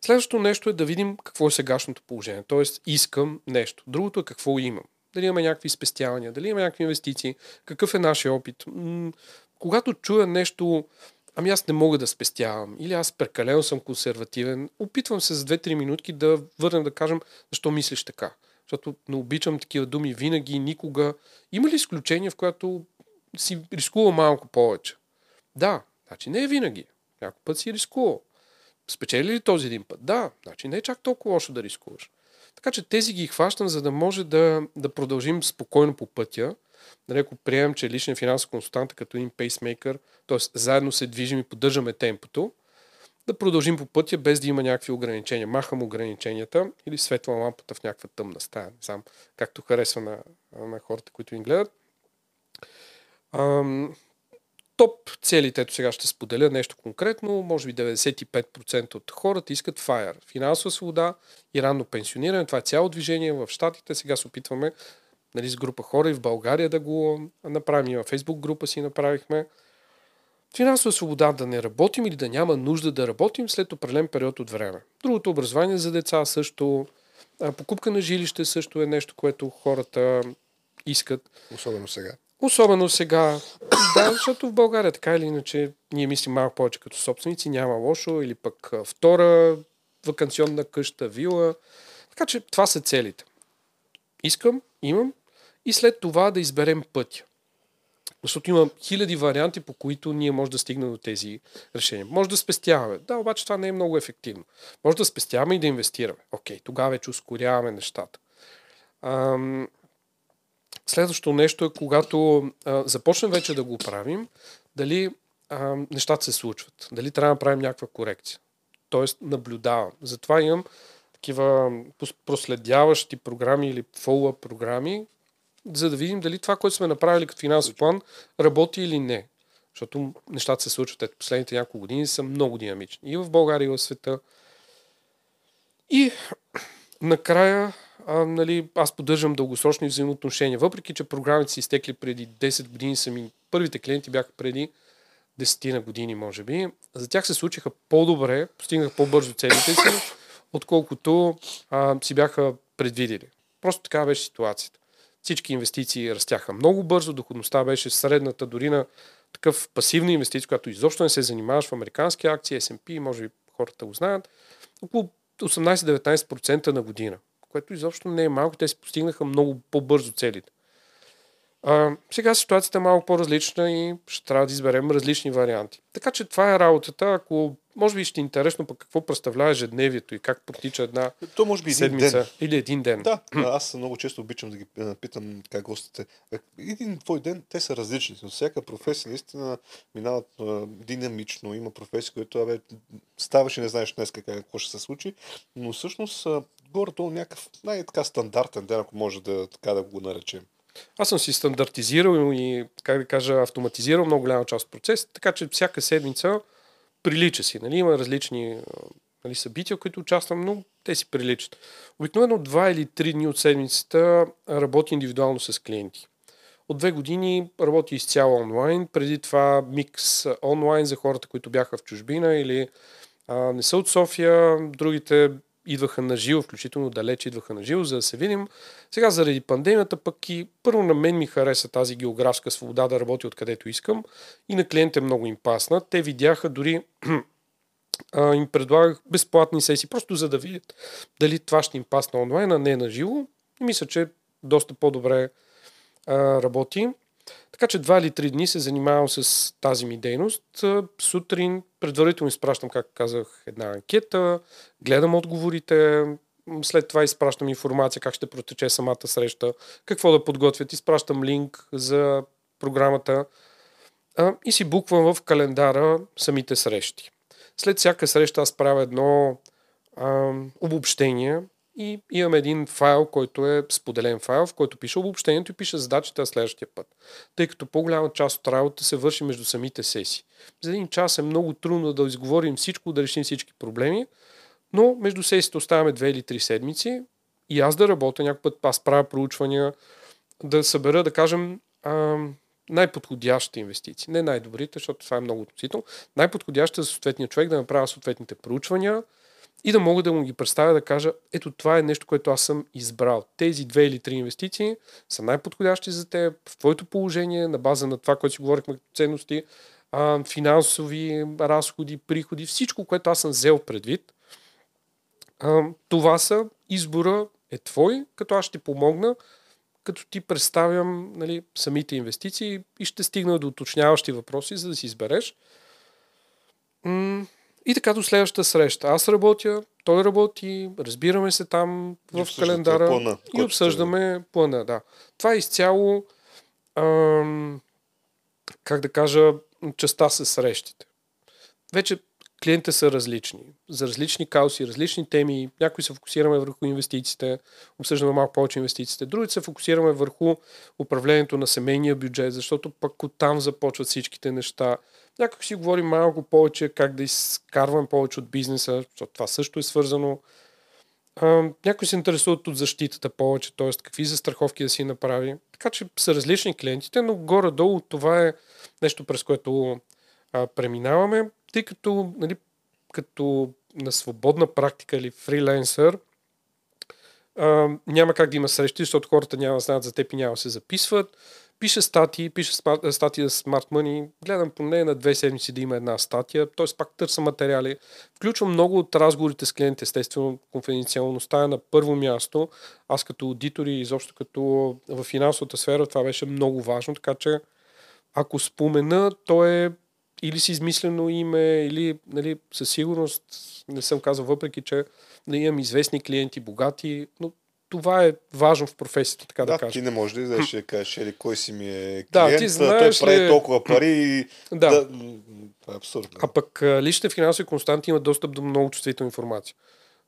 Следващото нещо е да видим какво е сегашното положение. Тоест, искам нещо. Другото е какво имам. Дали имаме някакви спестявания, дали имаме някакви инвестиции, какъв е нашия опит. М- когато чуя нещо, ами аз не мога да спестявам или аз прекалено съм консервативен, опитвам се за две-три минутки да върнем да кажем защо мислиш така. Защото не обичам такива думи винаги, никога. Има ли изключение, в което си рискува малко повече? Да, значи не е винаги. Някой път си рискувал. Спечели ли този един път? Да, значи не е чак толкова лошо да рискуваш. Така че тези ги хващам, за да може да, да продължим спокойно по пътя. Нали, ако приемем, че личен финансов консултант е като един пейсмейкър, т.е. заедно се движим и поддържаме темпото, да продължим по пътя без да има някакви ограничения. Махам ограниченията или светла лампата в някаква тъмна стая. Не знам, както харесва на, на хората, които ни гледат. Ам... Топ целите, ето сега ще споделя нещо конкретно, може би деветдесет и пет процента от хората искат FIRE. Финансова свобода и ранно пенсиониране, това е цяло движение в Щатите. Сега се опитваме, нали, с група хора и в България да го направим. И във Facebook група си направихме. Финансова свобода, да не работим или да няма нужда да работим след определен период от време. Другото, образование за деца също, покупка на жилище също е нещо, което хората искат. Особено сега. Особено сега, да, защото в България така или иначе ние мислим малко повече като собственици, няма лошо, или пък втора ваканционна къща, вила. Така че това са целите. Искам, имам и след това да изберем пътя. Защото има хиляди варианти, по които ние може да стигнем до тези решения. Може да спестяваме. Да, обаче това не е много ефективно. Може да спестяваме и да инвестираме. Окей, тогава вече ускоряваме нещата. Ам... Следващото нещо е, когато а, започнем вече да го правим, дали а, нещата се случват, дали трябва да правим някаква корекция. Тоест, наблюдавам. Затова имам такива проследяващи програми или follow-up програми, за да видим дали това, което сме направили като финансов план, работи или не. Защото нещата се случват. Ето, последните няколко години са много динамични. И в България, и в света. И накрая... А, нали, аз поддържам дългосрочни взаимоотношения. Въпреки че програмите са изтекли преди десет години, сами първите клиенти бяха преди десетина години, може би. За тях се случиха по-добре, постигнах по-бързо целите си, отколкото а, си бяха предвидели. Просто така беше ситуацията. Всички инвестиции растяха много бързо, доходността беше средната, дори на такъв пасивна инвестиция, която изобщо не се занимаваш в американски акции, Ес енд Пи, може би хората го знаят, около осемнадесет-деветнадесет процента на година, което изобщо не е малко. Те си постигнаха много по-бързо целите. А, сега ситуацията е малко по-различна и ще трябва да изберем различни варианти. Така че това е работата. Ако може би ще е интересно пък какво представлява ежедневието и как протича една То, може би, седмица ден. Или един ден. Да, аз много често обичам да ги питам как гостите. Един твой ден, те са различни. Но всяка професия наистина минават динамично. Има професии, които ставаш и не знаеш днес какво ще се случи. Но всъщност горе-долу някакъв най-така стандартен ден, ако може да, така да го наречем. Аз съм си стандартизирал и, как да кажа, автоматизирал много голяма част от процеса, така че всяка седмица прилича си. Нали? Има различни, нали, събития, в които участвам, но те си приличат. Обикновено два или три дни от седмицата работя индивидуално с клиенти. От две години работя изцяло онлайн, преди това микс онлайн за хората, които бяха в чужбина или а, не са от София, другите идваха на живо, включително далеч идваха на живо, за да се видим. Сега заради пандемията пък и първо на мен ми хареса тази географска свобода да работя откъдето искам и на клиентите много им пасна. Те видяха, дори а, им предлагах безплатни сесии, просто за да видят дали това ще им пасна онлайн, а не на живо. И мисля, че доста по-добре а, работи. Така че два или три дни се занимавам с тази ми дейност. Сутрин предварително изпращам, както казах, една анкета, гледам отговорите, след това изпращам информация как ще протече самата среща, какво да подготвят, изпращам линк за програмата а, и си буквам в календара самите срещи. След всяка среща аз правя едно а, обобщение и имам един файл, който е споделен файл, в който пише обобщението и пише задачите на следващия път. Тъй като по-голяма част от работа се върши между самите сесии. За един час е много трудно да изговорим всичко, да решим всички проблеми, но между сесиите оставяме две или три седмици и аз да работя някой път, аз правя проучвания, да събера, да кажем, а, най-подходящите инвестиции. Не най-добрите, защото това е много относително. Най-подходящите за съответния човек, да направя съответните проучвания и да мога да му ги представя, да кажа, ето това е нещо, което аз съм избрал. Тези две или три инвестиции са най-подходящи за теб, в твоето положение, на база на това, което си говорихме, ценности, а, финансови разходи, приходи, всичко, което аз съм взел предвид. А, това са, избора е твой, като аз ще помогна, като ти представям, нали, самите инвестиции и ще стигна до уточняващи въпроси, за да си избереш. М- и така до следващата среща. Аз работя, той работи, разбираме се там в календара плана, и обсъждаме ще... плана. Да. Това е изцяло, ам, как да кажа, частта с срещите. Вече клиентите са различни. За различни каузи, различни теми. Някои се фокусираме върху инвестициите, обсъждаме малко повече инвестициите. Другите се фокусираме върху управлението на семейния бюджет, защото пък оттам започват всичките неща. Някак си говорим малко повече как да изкарваме повече от бизнеса, защото това също е свързано. Някои се интересуват от защитата повече, т.е. какви застраховки да си направи. Така че са различни клиентите, но горе-долу това е нещо, през което а, преминаваме. Тъй като, нали, като на свободна практика или фриленсър, а, няма как да има срещи, защото хората няма да знаят за теб и няма да се записват. Пише статии, пише статии за Smart Money, гледам поне на две седмици да има една статия, т.е. пак търся материали. Включвам много от разговорите с клиентите, естествено конфиденциалността е на първо място. Аз като аудитор и изобщо като в финансовата сфера това беше много важно, така че ако спомена, то е или си измислено име, или, нали, със сигурност, не съм казал, въпреки че, нали, имам известни клиенти, богати, но това е важно в професията, така да, да кажа. Да, ти не можеш да издадеш да кажеш, или кой си ми е клиент, да, знаеш, той прави толкова пари и... Да. Да. Това е абсурдно. А пък личните финансови консултанти имат достъп до много чувствителна информация.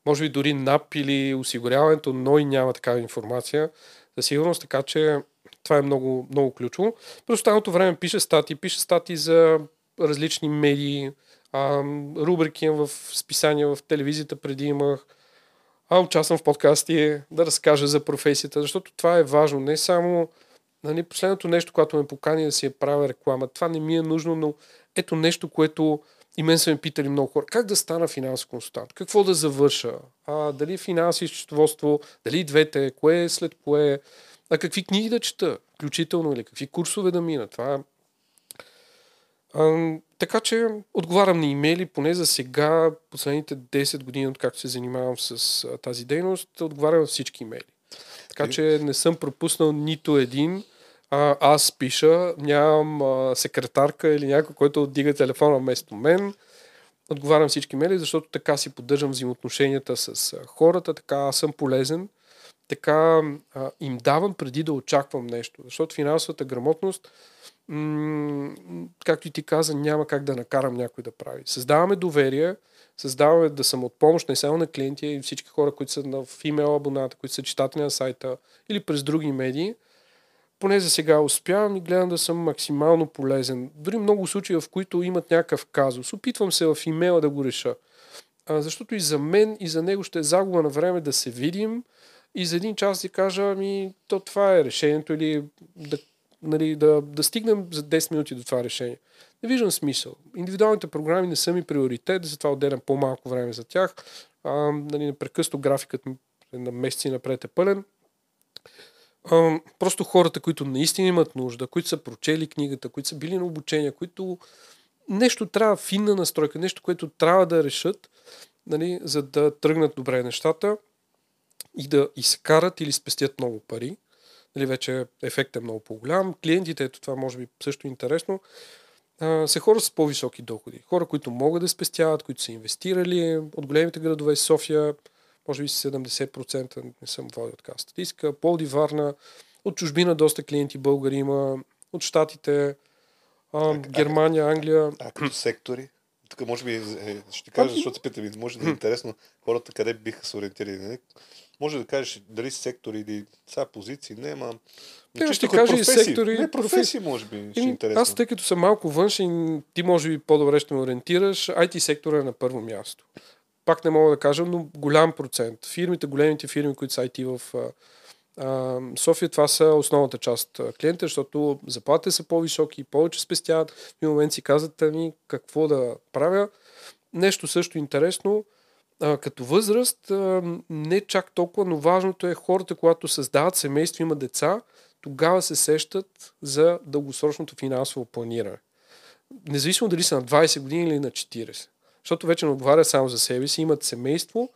Може би дори НАП или осигуряването, но и няма такава информация. За сигурност, така че това е много, много ключово. През останалото време пише статии, пише статии за различни медии, а, рубрики в списания, в телевизията преди имах, а участвам в подкасти да разкажа за професията, защото това е важно. Не само, нали, последното нещо, което ме покани да си я правя реклама, това не ми е нужно, но ето нещо, което и мен са ме питали много хора. Как да стана финансов консултант? Какво да завърша? А, дали финанси и счетоводство, дали двете, кое е след кое, а какви книги да чета, включително, или какви курсове да мина, това е. А, така че отговарям на имейли, поне за сега, последните десет години, откакто се занимавам с а, тази дейност, отговарям на всички имейли. Така че не съм пропуснал нито един. А, аз пиша, нямам а, секретарка или някой, който отдига телефона вместо мен. Отговарям всички имейли, защото така си поддържам взаимоотношенията с а, хората, така аз съм полезен, така а, им давам преди да очаквам нещо. Защото финансовата грамотност, както и ти каза, няма как да накарам някой да прави. Създаваме доверие, създаваме да съм от помощ не само на клиенти, а и всички хора, които са в имейл абоната, които са читатели на сайта или през други медии. Поне за сега успявам и гледам да съм максимално полезен. Дори много случаи, в които имат някакъв казус. Опитвам се в имейла да го реша. А, защото и за мен, и за него ще е загуба на време да се видим и за един час да кажа, ами, то това е решението или да Нали, да, да стигнем за десет минути до това решение. Не виждам смисъл. Индивидуалните програми не са ми приоритет, затова отделям по-малко време за тях. А, нали, непрекъснато графикът ми на месеци напред е пълен. А, просто хората, които наистина имат нужда, които са прочели книгата, които са били на обучение, които нещо трябва, финна настройка, нещо, което трябва да решат, нали, за да тръгнат добре нещата и да изкарат или спестят много пари. Или вече ефектът е много по-голям. Клиентите, ето това може би също е интересно, а, са хора с по-високи доходи. Хора, които могат да спестяват, които са инвестирали от големите градове, София, може би седемдесет процента, не съм водил така статистика. Пловдив, Варна, от чужбина доста клиенти българи има, от Щатите, а, а, Германия, Англия. А като сектори? Тук може би ще ти кажа, защото питам, може да е интересно хората къде биха се ориентирали. Може да кажеш дали сектори или са позиции, не, ама... Те ще кажа и сектори... Не, професии може би ще е интересно. Аз, тъй като съм малко външен, ти може би по-добре ще ме ориентираш. ай ти сектора е на първо място. Пак не мога да кажа, но голям процент. Фирмите, големите фирми, които са ай ти в а, София, това са основната част клиента, защото заплатите са по-високи, повече спестяват. В момент си казват ми какво да правя. Нещо също интересно, а, като възраст, а, не чак толкова, но важното е хората, когато създават семейство, имат деца, тогава се сещат за дългосрочното финансово планиране. Независимо дали са на двайсет години или на четирийсет. Защото вече не отговаря само за себе си, имат семейство,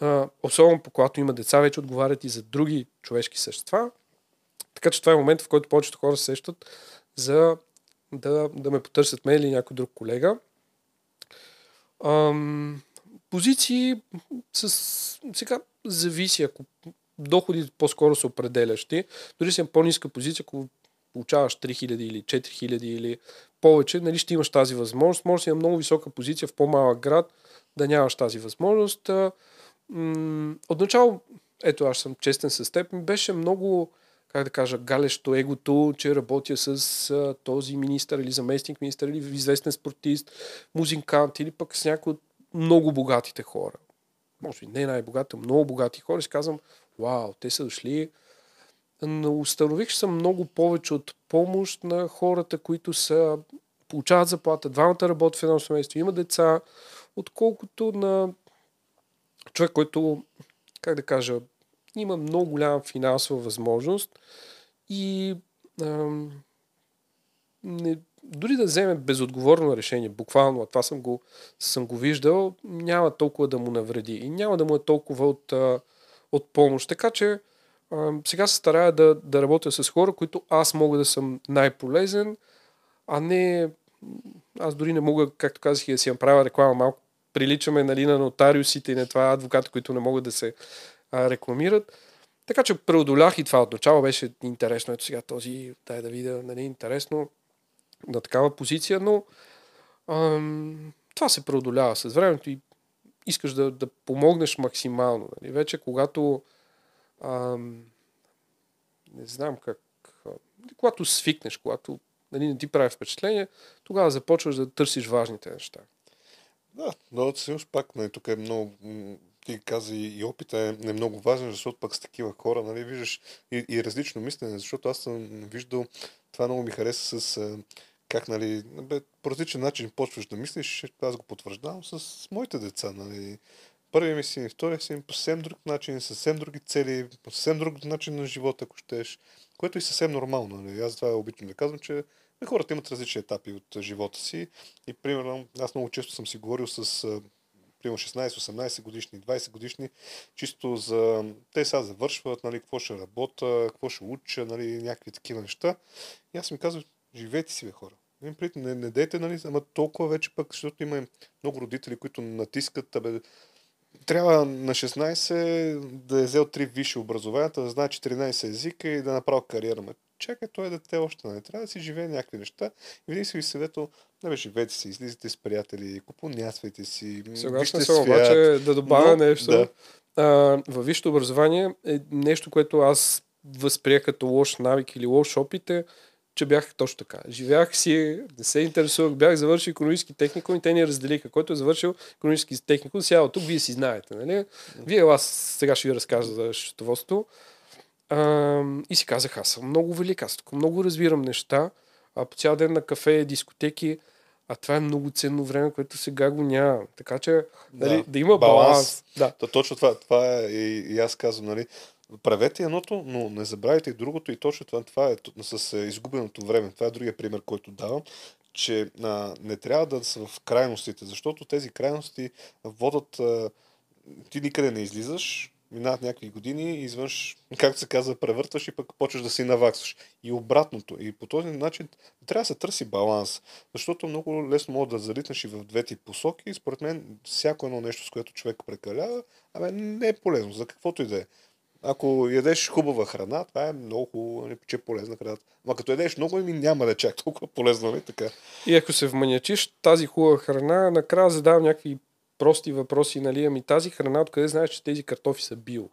а, особено по когато имат деца, вече отговарят и за други човешки същества. Така че това е момент, в който повечето хора се сещат за да, да ме потърсят мен или някой друг колега. Ам, позиции с, сега зависи, ако доходите по-скоро са определящи, дори си е по-ниска позиция, ако получаваш три хиляди или четири хиляди или повече, нали, ще имаш тази възможност. Може да си на много висока позиция в по-малък град, да нямаш тази възможност. Отначало, ето аз съм честен с теб, ми беше много, как да кажа, галещо егото, че работя с този министър или заместник министър или известен спортист, музикант или пък с някои от много богатите хора. Може би не най-богати, много богати хора. И си казвам, вау, те са дошли. Но установих, че съм много повече от помощ на хората, които са, получават заплата, двамата работят в едно семейство, има деца, отколкото на човек, който, как да кажа, има много голяма финансова възможност и ам, не, дори да вземе безотговорно решение, буквално, а това съм го, съм го виждал, няма толкова да му навреди и няма да му е толкова от, от помощ. Така че сега се старая да, да работя с хора, които аз мога да съм най-полезен, а не... Аз дори не мога, както казах, и да си им правя реклама малко. Приличаме, нали, на нотариусите и на това адвоката, които не могат да се а, рекламират. Така че преодолях и това отначало. Беше интересно. Ето сега този, дай да видя, нали, интересно на такава позиция, но ам, това се преодолява с времето и искаш да, да помогнеш максимално. Нали. Вече когато А, не знам как. Когато свикнеш, когато, нали, не ти прави впечатление, тогава започваш да търсиш важните неща. Да, но съюз пак, нали, тук е много, ти каза и, и опита е, е много важен, защото пак с такива хора, нали, виждаш и, и различно мислене, защото аз съм виждал, това много ми хареса с как, нали, по различен начин почваш да мислиш, аз го потвърждавам с моите деца, нали. Първият ми син и вторият син по съвсем друг начин, съвсем други цели, по съвсем друг начин на живота, ако щеш, което е съвсем нормално. Нали? Аз това обичам да казвам, че хората имат различни етапи от живота си и примерно аз много често съм си говорил с примерно шестнайсет-осемнайсет годишни, двайсет годишни, чисто за те сега завършват, нали, какво ще работя, какво ще уча, нали, някакви такива неща. И аз ми казвам, живейте си бе хора. Не, не дейте, нали, ама толкова вече пък, защото има много родители, които натискат, абе, трябва на шестнайсет да е взел три висши образованията, да знае четиринайсет езика и да направи кариера. Ме, чакай, той дете още не трябва да си живее някакви неща. И види си ви съвето, да бе, живеете си, излизате с приятели, купонясвайте си, вижте свят. Обаче да добавя, но, нещо. Да. А, във висшето образование е нещо, което аз възприех като лош навик или лош опит, е, че бях точно така. Живях си, не се интересувах, бях завършил икономически техникум и те ни разделиха. Който е завършил икономически техникум, сега тук, вие си знаете. Нали? Вие, аз сега ще ви разкажа за счетоводство. И си казах, аз съм много велик, аз тук много разбирам неща, а по цял ден на кафе, дискотеки, а това е много ценно време, което сега го няма. Така че, нали, да, да има баланс. баланс. Да. То, точно това, това е и, и аз казвам, нали, правете едното, но не забравяйте и другото, и точно това, това е с изгубеното време. Това е другия пример, който давам, че а, не трябва да са в крайностите, защото тези крайности водят, а, ти никъде не излизаш, минават някакви години и извънш, както се казва, превъртваш и пък почваш да си наваксваш. И обратното. И по този начин трябва да се търси баланс. Защото много лесно може да залитнеш и в двете посоки. И според мен всяко едно нещо, с което човек прекалява, абе, не е полезно. За каквото и да е. Ако ядеш хубава храна, това е много хубаво, че е полезна храната. Ама като ядеш много, ми няма да чак толкова полезно, не така. И ако се вманячиш тази хубава храна, накрая задавам някакви прости въпроси, нали, ами тази храна, откъде знаеш, че тези картофи са био?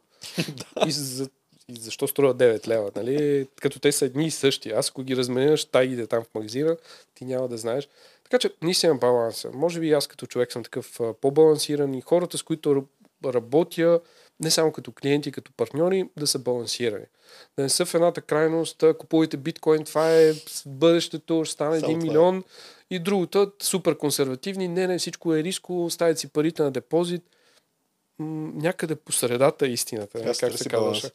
и, за, и защо струва девет лева, нали? Като те са едни и същи. Аз ако ги разменяш тайгите там в магазина, ти няма да знаеш. Така че не си имам баланса. Може би аз като човек съм такъв по-балансиран и хората, с които работя, не само като клиенти, като партньори, да са балансирани. Да не са в едната крайност, купувайте биткоин, това е бъдещето, ще стане един милион. И другото, супер консервативни, не, не, всичко е риско, ставят си парите на депозит. М- някъде по средата е истината. Как се да казваш?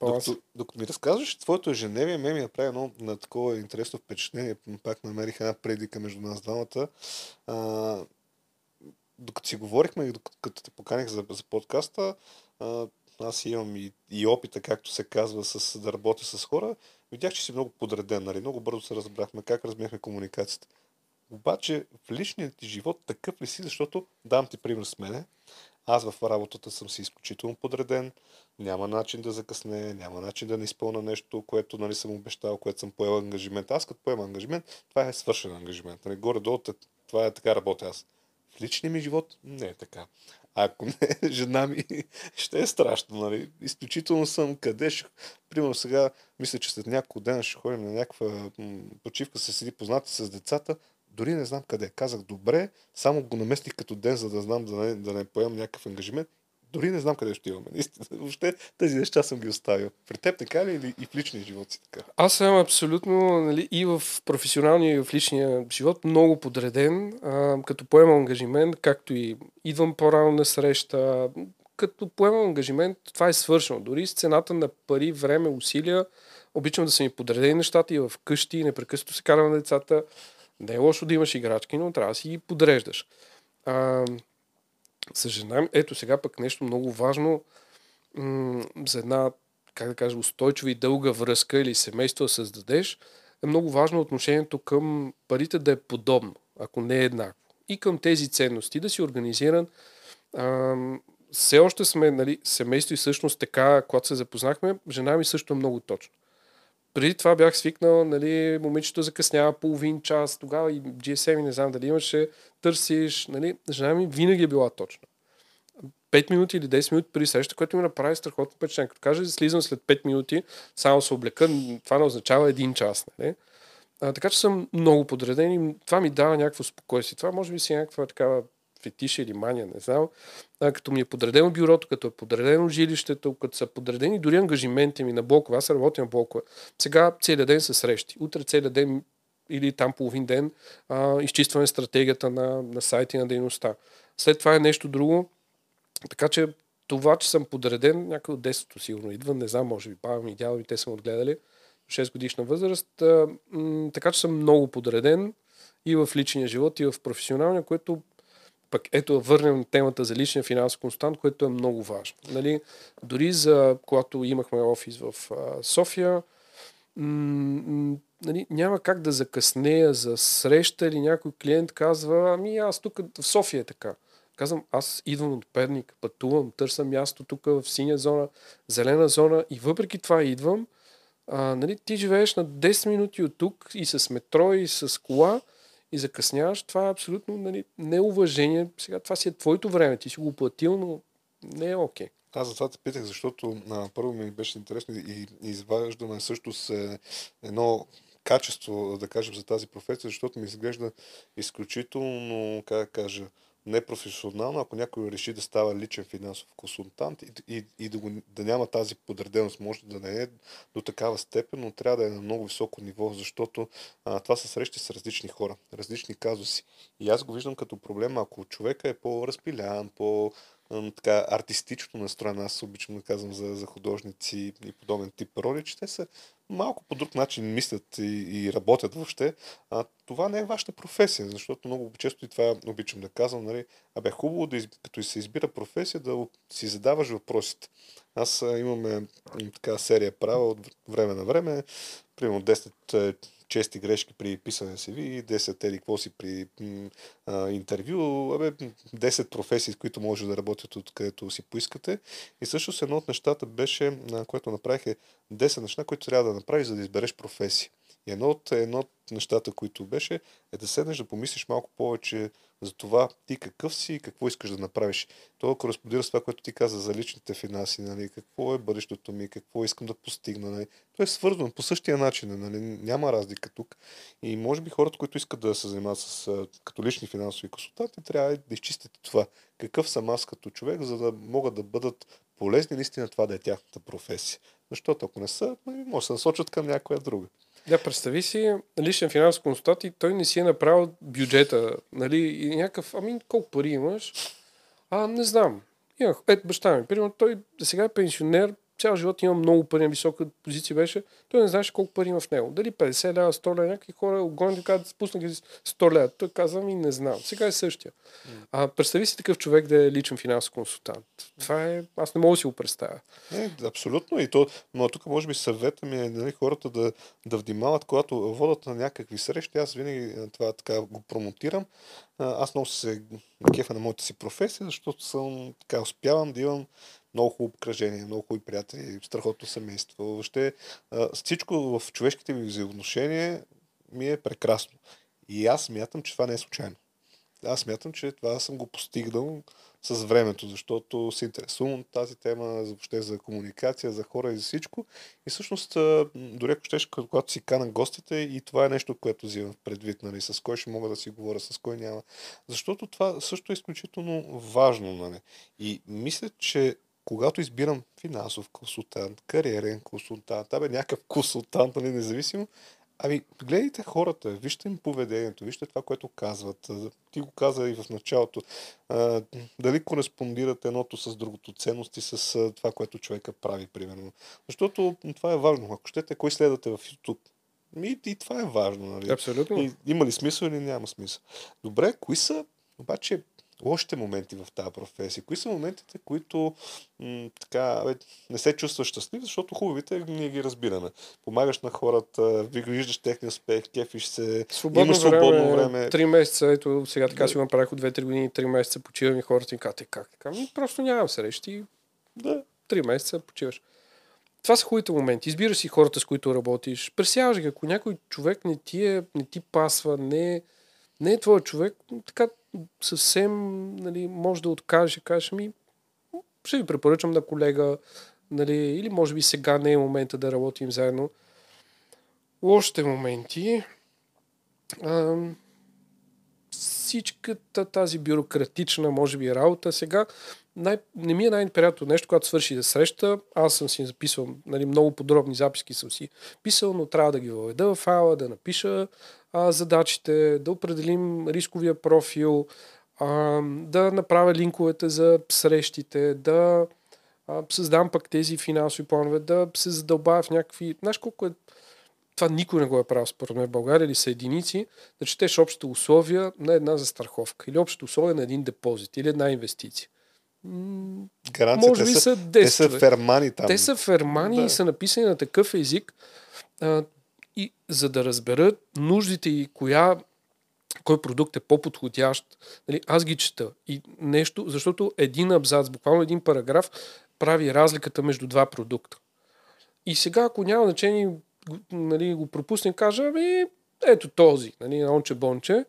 Докато, докато ми разказваш, твоето ежедневие ме ми направи едно на такова интересно впечатление. Пак намерих една предика между нас двамата. А, докато си говорихме и докато те поканих за, за подкаста, а, аз имам и, и опита, както се казва, с, да работя с хора. Видях, че си много подреден, нали? Много бързо се разбрахме как размяхме комуникацията. Обаче в личния ти живот такъв ли си, защото дам ти пример с мене. Аз в работата съм си изключително подреден, няма начин да закъсне, няма начин да не изпълна нещо, което, нали, съм обещал, което съм поел ангажимент. Аз като поема ангажимент, това е свършен ангажимент. Нали, горе-долу това е така работя аз. В личния ми живот не е така. Ако не, жена ми ще е страшно, нали? Изключително съм къде ще... Примерно сега, мисля, че след няколко дена ще ходим на някаква почивка, се седи познати с децата, дори не знам къде. Казах, добре, само го наместих като ден, за да знам да не, да не поемам някакъв ангажимент. Дори не знам къде ще имаме. Истина, въобще тези неща съм ги оставил. При теб така ли или и в личния живот си така? Аз съм абсолютно, нали, и в професионалния, и в личния живот много подреден. А, като поемам ангажимент, както и идвам по-рано на среща, като поемам ангажимент, това е свършено. Дори с цената на пари, време, усилия, обичам да са ми подредени нещата и в къщи, непрекъснато се карам на децата. Не е лошо да имаш играчки, но трябва да си ги подреждаш. А, с жена, ето сега пък нещо много важно м- за една, как да кажа, устойчива и дълга връзка или семейство да създадеш, е много важно отношението към парите да е подобно, ако не е еднакво. И към тези ценности да си организиран. А, все още сме, нали, семейство и всъщност така, когато се запознахме, жена ми също е много точно. Преди това бях свикнал, нали, момичето закъснява половин час, тогава и джи ес ем, не знам дали имаше, търсиш, нали, жена ми винаги е била точна. пет минути или десет минути преди среща, което ми направи страхотно впечатление. Като кажа, слизам след пет минути, само се облека, това не означава един час, нали. А, така че съм много подреден и това ми дава някакво спокойствие. Това може би си някаква такава фетиш или мания, не знам. А, като ми е подредено бюрото, като е подредено жилището, като са подредени дори ангажименти ми на блокове, аз работя на блокове. Сега целият ден са срещи. Утре целият ден или там половин ден а, изчистваме стратегията на, на сайта и на дейността. След това е нещо друго. Така че това, че съм подреден, някъде от десето сигурно идва, не знам, може би баба ми и дядо ми, те са отгледали шест годишна възраст. А, м- така че съм много подреден и в личния живот, и в професионалния, което пък ето върнем на темата за личния финансов консултант, което е много важно. Нали, дори за когато имахме офис в а, София, м- нали, няма как да закъснея за среща или някой клиент казва, ами аз тук в София е така. Казвам, аз идвам от Перник, пътувам, търся място тук в синя зона, зелена зона и въпреки това идвам. А, нали, ти живееш на десет минути от тук и с метро, и с кола, и закъсняваш, това е абсолютно, нали, неуважение. Сега това си е твоето време, ти си го платил, но не е окей. Okay. Аз за това те питах, защото а, първо ми беше интересно и, и изваждаме също с едно качество, да кажем, за тази професия, защото ми изглежда изключително, как да кажа, непрофесионално, ако някой реши да става личен финансов консултант и, и, и да, го, да няма тази подреденост, може да не е до такава степен, но трябва да е на много високо ниво, защото а, това са срещи с различни хора, различни казуси. И аз го виждам като проблема, ако човека е по-разпилян, по така артистично настроена, аз обичам да казвам за, за художници и подобен тип роли, че те са малко по друг начин мислят и, и работят въобще. А това не е вашата професия, защото много често и това обичам да казвам. Нали, абе, хубаво, да, като се избира професия, да си задаваш въпросите. Аз имаме така серия права от време на време, примерно десет чести грешки при писане на Си Ви, десет еди какво си при а, интервю, абе, десет професии, с които може да работят от където си поискате. И всъщност едно от нещата беше, което направих, е десет неща, които трябва да направиш, за да избереш професия. И едно от, едно от нещата, които беше, е да седнеш да помислиш малко повече за това ти какъв си и какво искаш да направиш. Това кореспондира с това, което ти каза за личните финанси, нали, какво е бъдещето ми, какво искам да постигна. Нали. То е свързано по същия начин, нали, няма разлика тук. И може би хората, които искат да се занимават с като лични финансови консултанти, трябва да изчистят това. Какъв съм аз като човек, за да могат да бъдат полезни наистина това да е тяхната професия. Защото ако не са, може да се насочат към някоя друга. Да, представи си личен финансов консултант и той не си е направил бюджета, нали, и някакъв, ами колко пари имаш? А, не знам. Имах, ето баща ми, примерно, той сега е пенсионер, цял живот има много пари, на висока позиция беше, той не знаеше колко пари има в него. Дали петдесет лева, сто лева, някакви хора огонят и казват, спусна ги сто лева. Той казва, ми не знам. Сега е същия. А, представи си такъв човек да е личен финансов консултант. Това е, аз не мога да си го представя. Не, абсолютно. И то, но тук може би съвета ми е, нали, хората да, да внимават, когато водят на някакви срещи. Аз винаги това така го промотирам. Аз много се кефа на моята си професия, защото съм така успявам да имам много хубаво обкръжение, много хубави приятели, страхотно семейство. Въобще всичко в човешките ми взаимоотношения ми е прекрасно. И аз смятам, че това не е случайно. Аз смятам, че това съм го постигнал с времето, защото се интересувам от тази тема, въобще за комуникация, за хора и за всичко. И всъщност, дори ако щеш, когато си канам гостите, и това е нещо, което взимам предвид, нали, с кой ще мога да си говоря, с кой няма. Защото това също е изключително важно, нали. И мисля, че когато избирам финансов консултант, кариерен консултант, абе някакъв консултант, нали, независимо, ами гледайте хората, вижте им поведението, вижте това, което казват. Ти го каза и в началото. А, дали кореспондират едното с другото, ценности с това, което човека прави, примерно. Защото това е важно. Ако щете, кой следвате в YouTube? И, и това е важно, нали? Абсолютно. И, има ли смисъл или няма смисъл? Добре, кои са обаче лошите моменти в тази професия? Кои са моментите, които м- така, бе, не се чувстваш щастлив, защото хубавите ние ги разбираме. Помагаш на хората, виждаш техния успех, кефиш се, свободно има свободно време. Три месеца, ето сега така да. Си го направих от две-три години, три месеца почивам и хората ми казват, как така? Ми, просто нямам срещи. Да. Три месеца почиваш. Това са хубавите моменти. Избираш си хората, с които работиш. Пресяваш ги. Ако някой човек не ти, е, не ти пасва, не, не е твой човек, така съвсем, нали, може да откажеш, кажеш ми, ще ви препоръчам на колега, нали, или може би сега не е момента да работим заедно. Лошите моменти, а, всичката тази бюрократична, може би, работа сега, най- не ми е най-неприятното нещо, когато свърши да среща, аз съм си записвал, нали, много подробни записки съм си писал, но трябва да ги въведа в файла, да напиша а, задачите, да определим рисковия профил, а, да направя линковете за срещите, да а, създам пък тези финансови планове, да се задълбавя в някакви... Знаеш колко е... Това никой не го е правил според мен в България, или са единици, да четеш общите условия на една застраховка, или общите условия на един депозит, или една инвестиция. Гаранцията, може би те са, те са фермани там. Те са фермани да. И са написани на такъв език, а, и за да разберат нуждите и коя, кой продукт е по-подходящ. Нали, аз ги чета и нещо, защото един абзац, буквално един параграф прави разликата между два продукта. И сега, ако няма значение, нали, го пропусне, кажа, ами, ето този, нали, онче-бонче,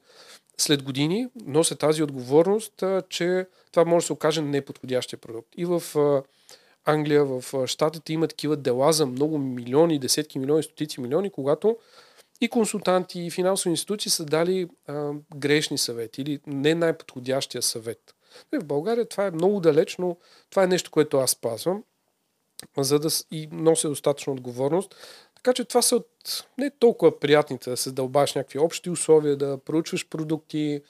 след години нося тази отговорност, а, че това може да се окаже неподходящия продукт. И в а, Англия, в а, Щатите има такива дела за много милиони, десетки милиони, стотици милиони, когато и консултанти, и финансови институции са дали а, грешни съвети или не най-подходящия съвет. В България това е много далеч, но това е нещо, което аз спазвам, за да и нося достатъчно отговорност. Така че това са от не толкова приятните, да се дълбаш някакви общи условия, да проучваш продукти,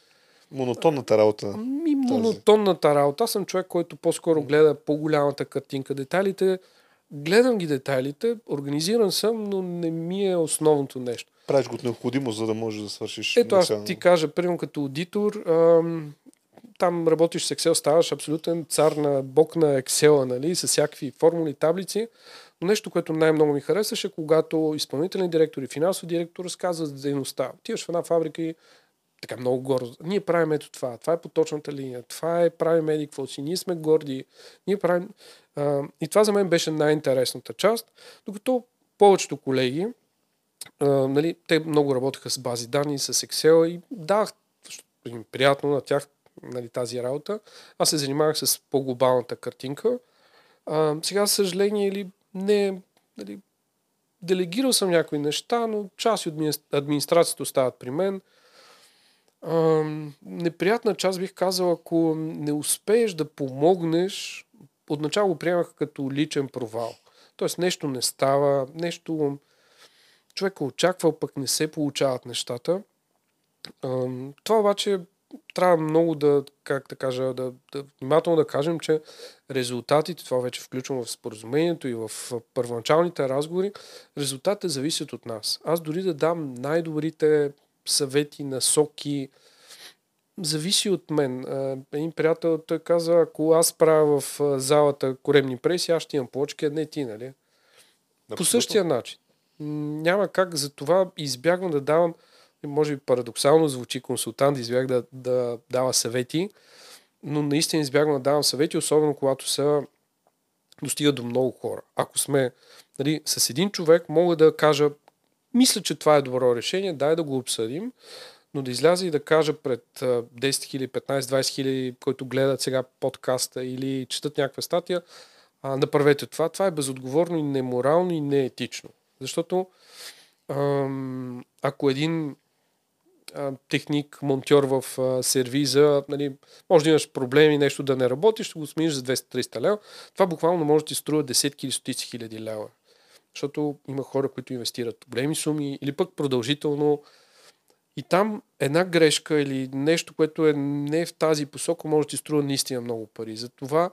Монотонната работа. Ами, монотонната работа. Аз съм човек, който по-скоро гледа по-голямата картинка, детайлите. Гледам ги детайлите, организиран съм, но не ми е основното нещо. Правиш го от необходимо, за да можеш да свършиш. Ето аз ти кажа, примерно като аудитор, ам, там работиш с Excel, ставаш абсолютен цар на бог на Excel, нали, с всякакви формули, таблици. Но нещо, което най-много ми харесваше, когато изпълнителен директор и финансов директор разказват за дейността. Отиваш в една фабрика и така много гордо. Ние правим ето това, това е поточната линия, това е правим еди какво си, ние сме горди, ние правим... А, и това за мен беше най-интересната част, докато повечето колеги, а, нали, те много работеха с бази данни, с Excel и да, им приятно на тях, нали, тази работа. Аз се занимавах с по-глобалната картинка. А, сега, съжаление, или не... Нали, делегирал съм някои неща, но част от администрацията остават при мен. Uh, неприятна част бих казал, ако не успееш да помогнеш, отначало го приемах като личен провал. Тоест нещо не става, нещо човек очаква, пък не се получават нещата. Uh, това обаче трябва много да, как да кажа, да, да внимателно да кажем, че резултатите, това вече включвам в споразумението и в първоначалните разговори, резултатите зависят от нас. Аз дори да дам най-добрите съвети, насоки. Зависи от мен. Един приятел, той каза, ако аз правя в залата коремни преси, аз ще имам плочки, а не ти, нали? Да, по същия да. начин. Няма как, за това избягвам да давам, може би парадоксално звучи консултант, избягвам да, да дава съвети, но наистина избягвам да давам съвети, особено когато са достига до много хора. Ако сме, нали, с един човек, мога да кажа: мисля, че това е добро решение, дай да го обсъдим, но да изляза и да кажа пред десет хиляди, петнайсет, двайсет хиляди, които гледат сега подкаста или четат някаква статия, а, направете това. Това е безотговорно и неморално и неетично. Защото ам, ако един ам, техник, монтьор в а, сервиза, нали, може да имаш проблеми, нещо да не работи, ще го смениш за двеста-триста лева, това буквално може да ти струва десетки или стотици хиляди лева. Защото има хора, които инвестират големи суми или пък продължително. И там една грешка или нещо, което е не в тази посока, може да ти струва наистина много пари. Затова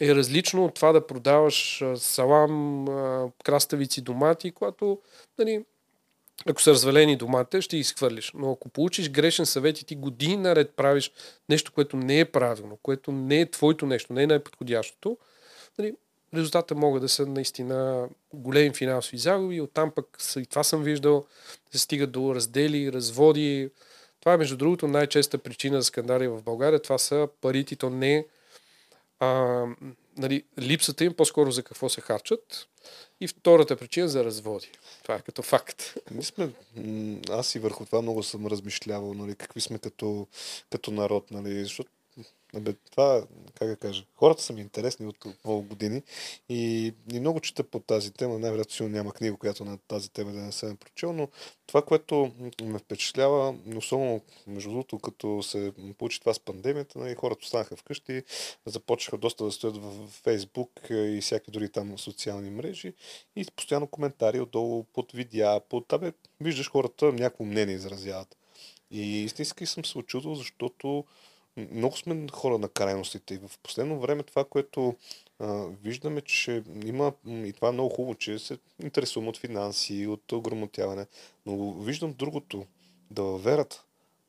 е различно от това да продаваш салам, краставици, домати, когато, нали, ако са развалени доматите, ще ги изхвърлиш. Но ако получиш грешен съвет и ти години наред правиш нещо, което не е правилно, което не е твоето нещо, не е най-подходящото, нали, резултата могат да са наистина големи финансови загуби. Оттам пък, и това съм виждал, се стигат до раздели, разводи. Това е, между другото, най-честа причина за скандали в България. Това са парите, то не а, нали, липсата им, по-скоро за какво се харчат. И втората причина за разводи. Това е като факт. Мисля, аз и върху това много съм размишлявал, нали, какви сме като, като народ, нали, защото това, как да кажа, хората са ми интересни от много години и, и много чета по тази тема. Най-вероятно сигурно няма книга, която на тази тема да не съм прочел, но това, което ме впечатлява, особено между другото, като се получи това с пандемията, нали, хората останаха вкъщи, започнаха доста да стоят в Фейсбук и всякакви други там социални мрежи и постоянно коментари отдолу под видеа, под табе, виждаш хората някакво мнение изразяват. И истински съм се очудил, защото много сме хора на крайностите и в последно време това, което а, виждаме, че има, и това е много хубаво, че се интересувам от финанси, от ограмотяване, но виждам другото, да верят.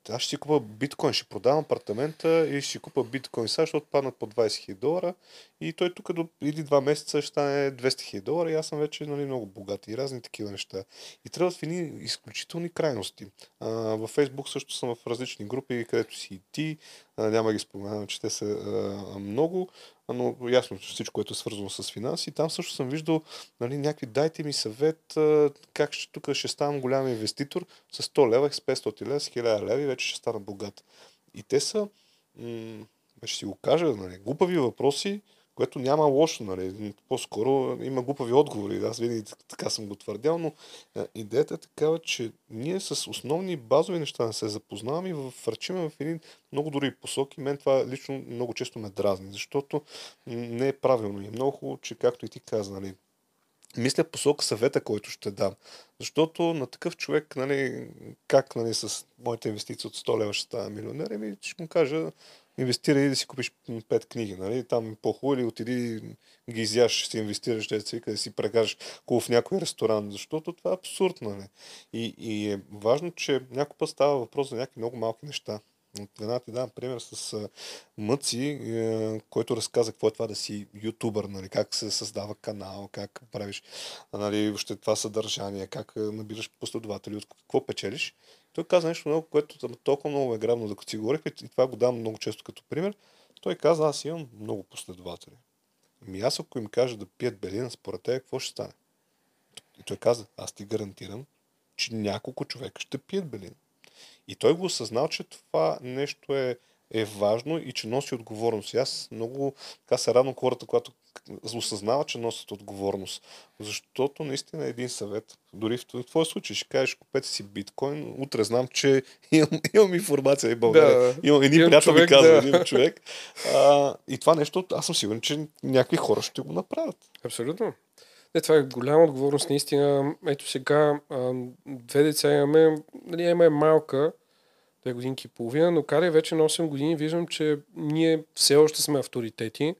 Аз ще си купа биткоин, ще продавам апартамента и ще си купа биткоин сега, защото паднат по двайсет хиляди долара и той тук до или два месеца ще стане двеста хиляди долара и аз съм вече, нали, много богат и разни такива неща. И трябва да фини изключителни крайности. А, във Фейсбук също съм в различни групи, където си и ти, а, няма ги споменавам, че те са а, много, но ясно, че всичко, което е свързано с финанси. Там също съм виждал, нали, някакви, дайте ми съвет как ще, тук ще ставам голям инвеститор с сто лева, с петстотин лева, с хиляда лева и вече ще стана богат. И те са, м- ще си го кажа, нали, глупави въпроси, което няма лошо, нали, по-скоро има глупави отговори, аз винаги така съм го твърдял, но идеята е такава, че ние с основни базови неща не се запознаваме и върчиме в един много дори посоки. Мен това лично много често ме дразни, защото не е правилно и е много хубаво, че както и ти каза, нали, мисля посока съвета, който ще дам. Защото на такъв човек, нали, как нали, с моите инвестиции от сто лева ще става милионер, еми, ще му кажа, инвестирай да си купиш пет книги, нали, там е по-хубаво, или отиди ги изяш, ще си инвестираш, ще си, да си прекараш хубаво в някой ресторант, защото това е абсурд, нали. И, и е важно, че някой път става въпрос за някакви много малки неща. Веднага ти давам пример с Мъци, който разказа какво е това да си ютубър, нали, как се създава канал, как правиш нали, въобще това съдържание, как набираш последователи, от какво печелиш. Той каза нещо много, което толкова много е грабно, докато си говорихме и това го давам много често като пример. Той каза, аз имам много последователи. Ами аз ако им кажа да пият белина според тебе, какво ще стане? И той каза, аз ти гарантирам, че няколко човека ще пият белина. И той го осъзнал, че това нещо е, е важно и че носи отговорност. И аз много така се радвам хората, когато осъзнават, че носят отговорност. Защото наистина е един съвет. Дори в твой случай ще кажеш, купете си биткоин, утре знам, че имам, имам информация и България. Да, имам един приятел ми казва, да. един човек. А, и това нещо, аз съм сигурен, че някакви хора ще го направят. Абсолютно. Е, това е голяма отговорност, наистина. Ето сега а, две деца имаме, нали, има е малка, две годинки и половина, но карай вече на осем години виждам, че ние все още сме авторитети,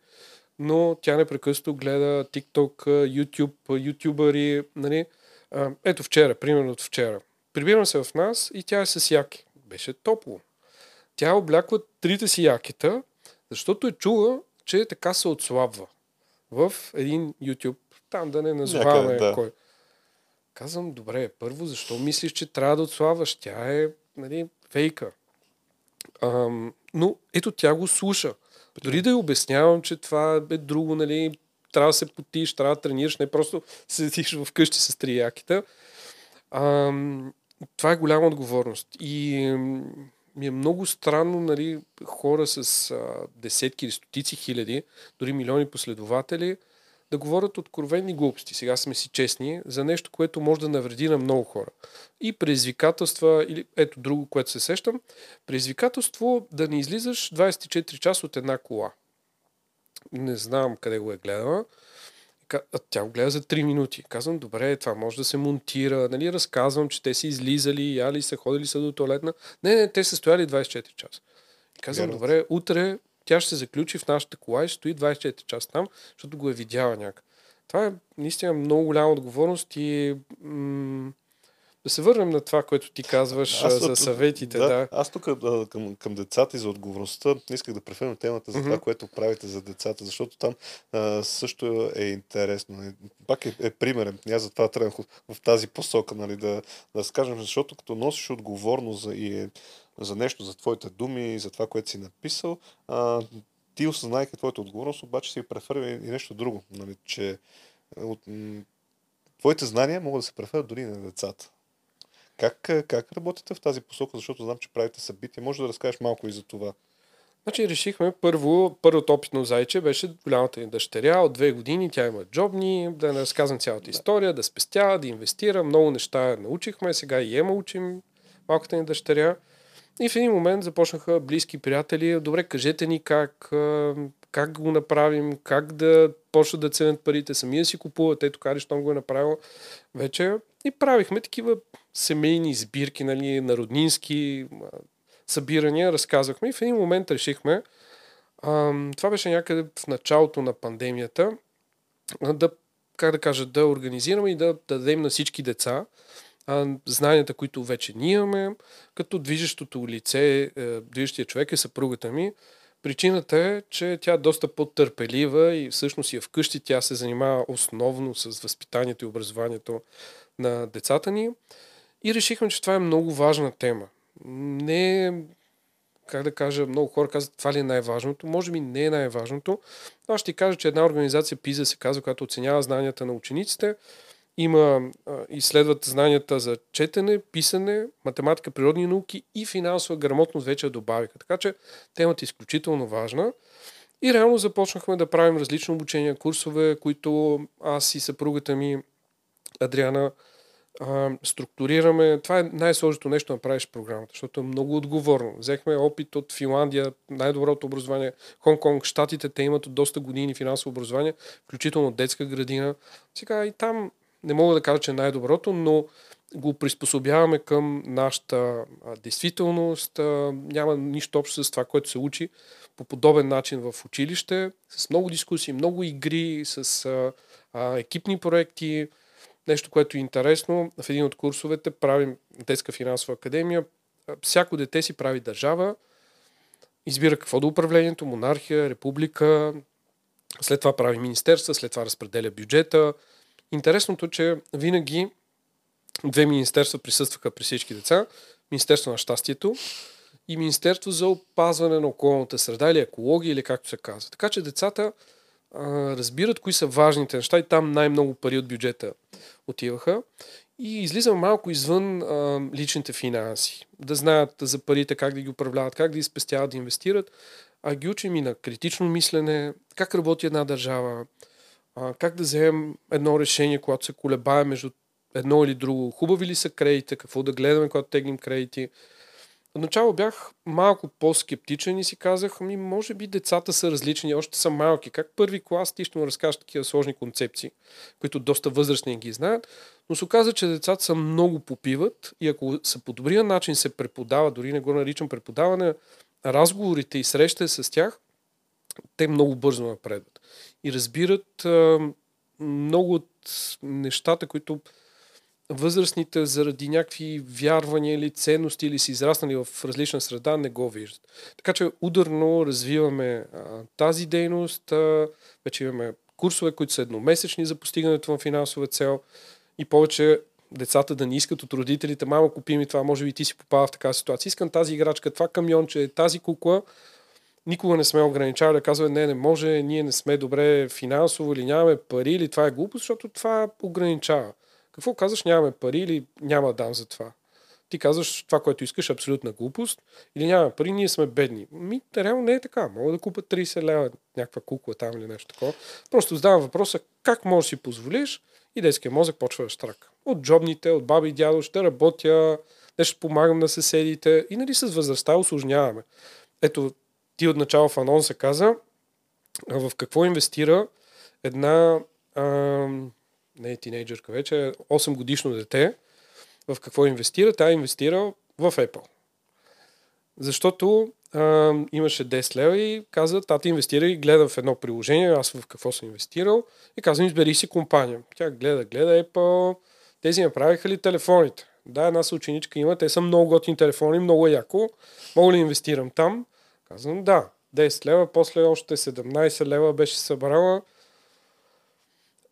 но тя непрекъснато гледа TikTok, YouTube, ютубъри, нали. А, ето вчера, примерно от вчера. Прибирам се в нас и тя е с яки. Беше топло. Тя обляква трите си якита, защото е чула, че така се отслабва в един YouTube. Там да не назваваме Някъде, да. кой. Казвам, добре, първо, защо мислиш, че трябва да отслабваш? Тя е, нали, фейка. Ам, но ето тя го слуша. Дори да я обяснявам, че това е друго, нали, трябва да се потиш, трябва да тренираш, не просто седиш вкъщи с три якита. Ам, това е голяма отговорност. И ми е много странно, нали, хора с а, десетки или стотици хиляди, дори милиони последователи, да говорят откровени глупости, сега сме си честни, за нещо, което може да навреди на много хора. И предизвикателства, или ето друго, което се сещам, предизвикателство да не излизаш двадесет и четири часа от една кола. Не знам къде го е гледала. Тя го гледа за три минути. Казвам, добре, това може да се монтира. Нали, разказвам, че те са излизали, яли са, ходили са до туалетна. Не, не, те са стояли двадесет и четири часа. Казвам, Верно. добре, утре тя ще се заключи в нашата кола и стои двадесет и четири часа там, защото го е видяла някак. Това е наистина много голяма отговорност и м- да се върнем на това, което ти казваш аз, за съветите. Да, да. Аз тук към, към децата и за отговорността исках да преферирам темата за mm-hmm. това, което правите за децата, защото там а, също е интересно. Пак е, е примерен. Аз за това тръгнах в тази посока, нали, да, да скажем, защото като носиш отговорност и е за нещо, за твоите думи, за това, което си написал. А, ти осъзнайки твоята отговорност, обаче си префърва и нещо друго. Нали, че от, твоите знания могат да се префърват дори на децата. Как, как работите в тази посока? Защото знам, че правите събития. Може да разкажеш малко и за това. Значи решихме първо, първото опитно зайче беше голямата ни дъщеря. От две години тя има джобни, да не разказвам цялата история, да спестя, да инвестира. Много неща научихме, сега и Ема учим малката ни дъщеря. И в един момент започнаха близки приятели. Добре, кажете ни как, как го направим, как да почнат да ценят парите, сами да си купуват, ето кари, щом го е направил вече. И правихме такива семейни сбирки, нали, на роднински събирания, разказвахме. И в един момент решихме, ам, това беше някъде в началото на пандемията, да, как да кажа, да организираме и да, да дадем на всички деца знанията, които вече ние имаме, като движещото лице, движещия човек е съпругата ми. Причината е, че тя е доста по-търпелива и всъщност и вкъщи тя се занимава основно с възпитанието и образованието на децата ни. И решихме, че това е много важна тема. Не е, как да кажа, много хора казват, това ли е най-важното? Може би не е най-важното. Аз ще ти кажа, че една организация PISA се казва, която оценява знанията на учениците. Има, изследват знанията за четене, писане, математика, природни науки и финансова грамотност вече я добавиха. Така че темата е изключително важна. И реално започнахме да правим различни обучения, курсове, които аз и съпругата ми Адриана а, структурираме. Това е най-сложното нещо да направиш програмата, защото е много отговорно. Взехме опит от Финландия, най-доброто образование, Хонг-Конг, щатите, те имат от доста години финансово образование, включително детска градина. Сега и там не мога да кажа, че е най-доброто, но го приспособяваме към нашата действителност. Няма нищо общо с това, което се учи по подобен начин в училище, с много дискусии, много игри, с а, а, екипни проекти. Нещо, което е интересно, в един от курсовете правим детска финансова академия. Всяко дете си прави държава, избира какво да управлението, монархия, република, след това прави министерства, след това разпределя бюджета. Интересното е, че винаги две министерства присъстваха при всички деца. Министерство на щастието и Министерство за опазване на околната среда или екология, или както се казва. Така че децата а, разбират кои са важните неща и там най-много пари от бюджета отиваха. И излизам малко извън а, личните финанси. Да знаят за парите, как да ги управляват, как да изпестяват, да инвестират. А ги учим и на критично мислене, как работи една държава, а, как да вземем едно решение, когато се колебае между едно или друго. Хубави ли са кредитите, какво да гледаме, когато тегнем кредити. Отначало бях малко по-скептичен и си казах, ми може би децата са различни, още са малки. Как първи клас ти ще му разкажеш такива сложни концепции, които доста възрастни ги знаят, но се оказа, че децата са много попиват и ако са по добрия начин се преподава, дори не го наричам преподаване, разговорите и среща с тях, те много бързо напредват. И разбират а, много от нещата, които възрастните заради някакви вярвания или ценности или си израснали в различна среда, не го виждат. Така че ударно развиваме а, тази дейност. А, вече имаме курсове, които са едномесечни за постигането на финансова цел и повече децата да не искат от родителите, мама, купи ми това, може би ти си попада в такава ситуация. Искам тази играчка, това камионче, тази кукла. Никога не сме ограничавали да казваме, не, не може, ние не сме добре финансово или нямаме пари или това е глупост, защото това ограничава. Какво казваш? Нямаме пари или няма дам за това? Ти казваш това, което искаш, абсолютна глупост или нямаме пари, ние сме бедни. Ми, реално не е така. Мога да купя трийсет лева някаква кукла там или нещо такова. Просто задавам въпроса, как можеш да си позволиш и детския мозък почва да щрака. От джобните, от баби и дядо, ще работя, нещо помагам на съседите и нали с възрастта усложняваме. Ето, ти отначало в анонса каза в какво инвестира една... А, не е тинейджърка вече, осем годишно дете, в какво инвестира? Тя инвестира в Apple. Защото а, имаше десет лева и каза, тата инвестира и гледа в едно приложение, аз в какво съм инвестирал и каза, избери си компания. Тя гледа, гледа Apple, тези направиха ли телефоните? Да, една съученичка има, те са много готини телефони, много яко. Мога ли инвестирам там? Казвам, да, десет лева, после още седемнайсет лева беше събрала.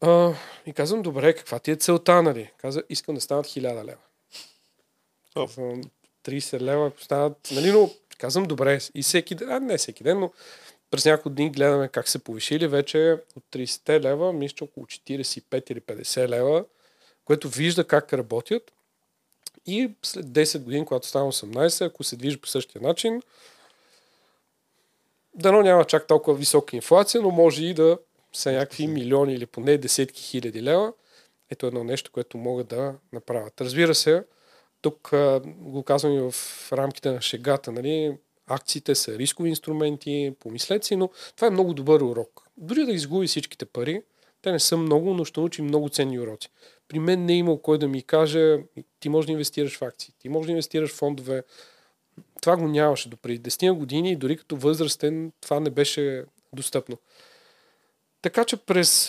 Uh, и казвам, добре, каква ти е целта, нали? Каза, искам да станат хиляда лева. Oh. Казвам, трийсет лева, ако станат, нали, но казвам, добре, и всеки ден, а не всеки ден, но през няколко дни гледаме как се повишили вече от трийсет лева, мисля, около четирийсет и пет или петдесет лева, което вижда как работят и след десет години, когато стана осемнайсет, ако се движи по същия начин, дано няма чак толкова висока инфлация, но може и да са някакви милиони или поне десетки хиляди лева. Ето едно нещо, което могат да направят. Разбира се, тук а, го казвам и в рамките на шегата. Нали? Акциите са рискови инструменти, помислете си, но това е много добър урок. Дори да изгуби всичките пари, те не са много, но ще научи много ценни уроци. При мен не е имал кой да ми каже, ти можеш да инвестираш в акции, ти можеш да инвестираш в фондове. Това го нямаше до преди десет години и дори като възрастен това не беше достъпно. Така че през,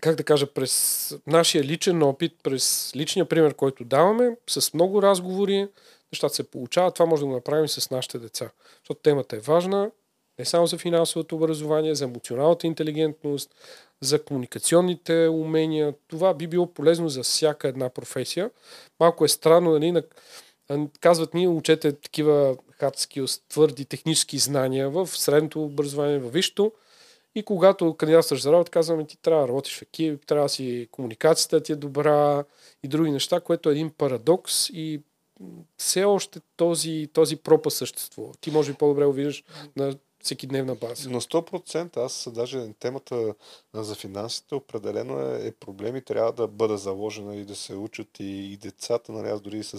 как да кажа, през нашия личен опит, през личния пример, който даваме, с много разговори, нещата се получават. Това може да го направим с нашите деца. Защото темата е важна не само за финансовото образование, за емоционалната интелигентност, за комуникационните умения. Това би било полезно за всяка една професия. Малко е странно, нали, на... Казват ни, учете такива hard skills, твърди технически знания в средното образование, във висшето. И когато кандидатстваш за работа, казваме, ти трябва да работиш в екип, трябва да си комуникацията ти е добра и други неща, което е един парадокс и все още този, този пропаст съществува. Ти може би по-добре го виждаш на всеки дневна база. На сто процента аз даже темата за финансите определено е, е проблем и трябва да бъде заложена и да се учат и, и децата. Нали, аз дори с,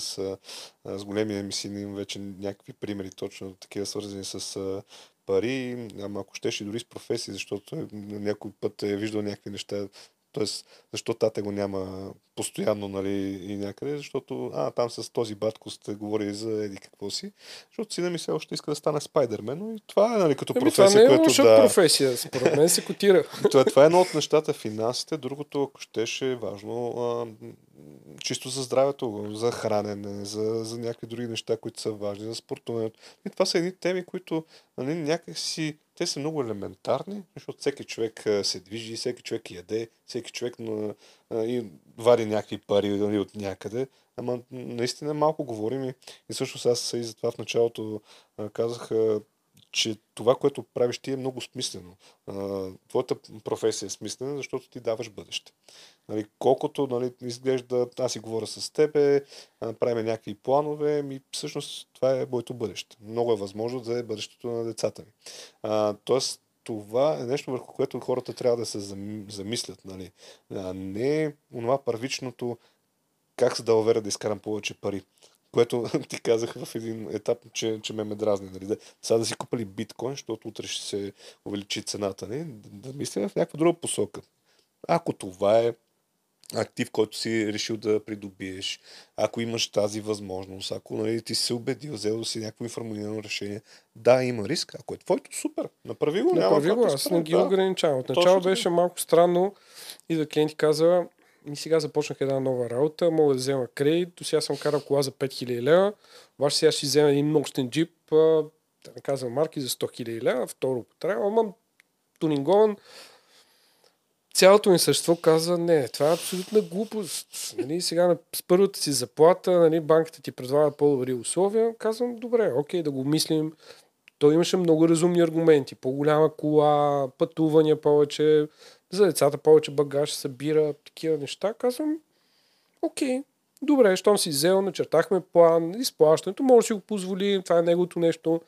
с големия ми син имам вече някакви примери точно такива, свързани с пари, ама ако щеш и дори с професии, защото някой път е виждал някакви неща. Тоест, защо тате го няма постоянно, нали, и някъде, защото а, там с този батко сте говорили за еди какво си, защото сина ми все още иска да стане Спайдермен, но и това е, нали, като професия, ами, това не е лоша да... професия, според мен се котира. това, това е едно от нещата, финансите, другото, ако щеше, е важно а, чисто за здравето, за хранене, за, за някакви други неща, които са важни, за спортуването. И това са едни теми, които, нали, някакси те са много елементарни, защото всеки човек се движи, всеки човек яде, всеки човек но, а, и вади някакви пари от някъде. Ама наистина малко говорим и, и всъщност аз и затова в началото а, казах, а, че това, което правиш ти е много смислено. А, твоята професия е смислена, защото ти даваш бъдеще. Нали, колкото, нали, изглежда, аз си говоря с тебе, а, правим някакви планове, и всъщност това е моето бъдеще. Много е възможно за бъдещето на децата ми. А, тоест, това е нещо, върху което хората трябва да се замислят. Нали. А не онова първичното, как се да уверя да изкарам повече пари. Което ти казах в един етап, че, че ме ме дразни. Нали? Да, сега да си купали биткоин, защото утре ще се увеличи цената. Не? Да, да мисля в някаква друга посока. Ако това е актив, който си решил да придобиеш, ако имаш тази възможност, ако, нали, ти си се убедил, взел си някакво информирано решение, да, има риск. Ако е твоето, супер. Направи го. Направи го, аз не ги ограничавам. Отначало беше малко странно и да клиент казва, и сега започнах една нова работа, мога да взема кредит, до сега съм карал кола за пет хиляди лева, обаче сега ще взема един многостен джип, да не казвам марки, за сто хиляди лева, второ употреба, ама тунингован. Цялото ми същество каза, не, това е абсолютна глупост. Нали, сега с първата си заплата, нали, банката ти предлага по-добри условия, казвам, добре, окей, да го мислим. Той имаше много разумни аргументи, по-голяма кола, пътувания повече, за децата повече багаж, събира, такива неща. Казвам, окей, добре, щом си взел, начертахме план, изплащането, може да си го позволим, това е неговото нещо.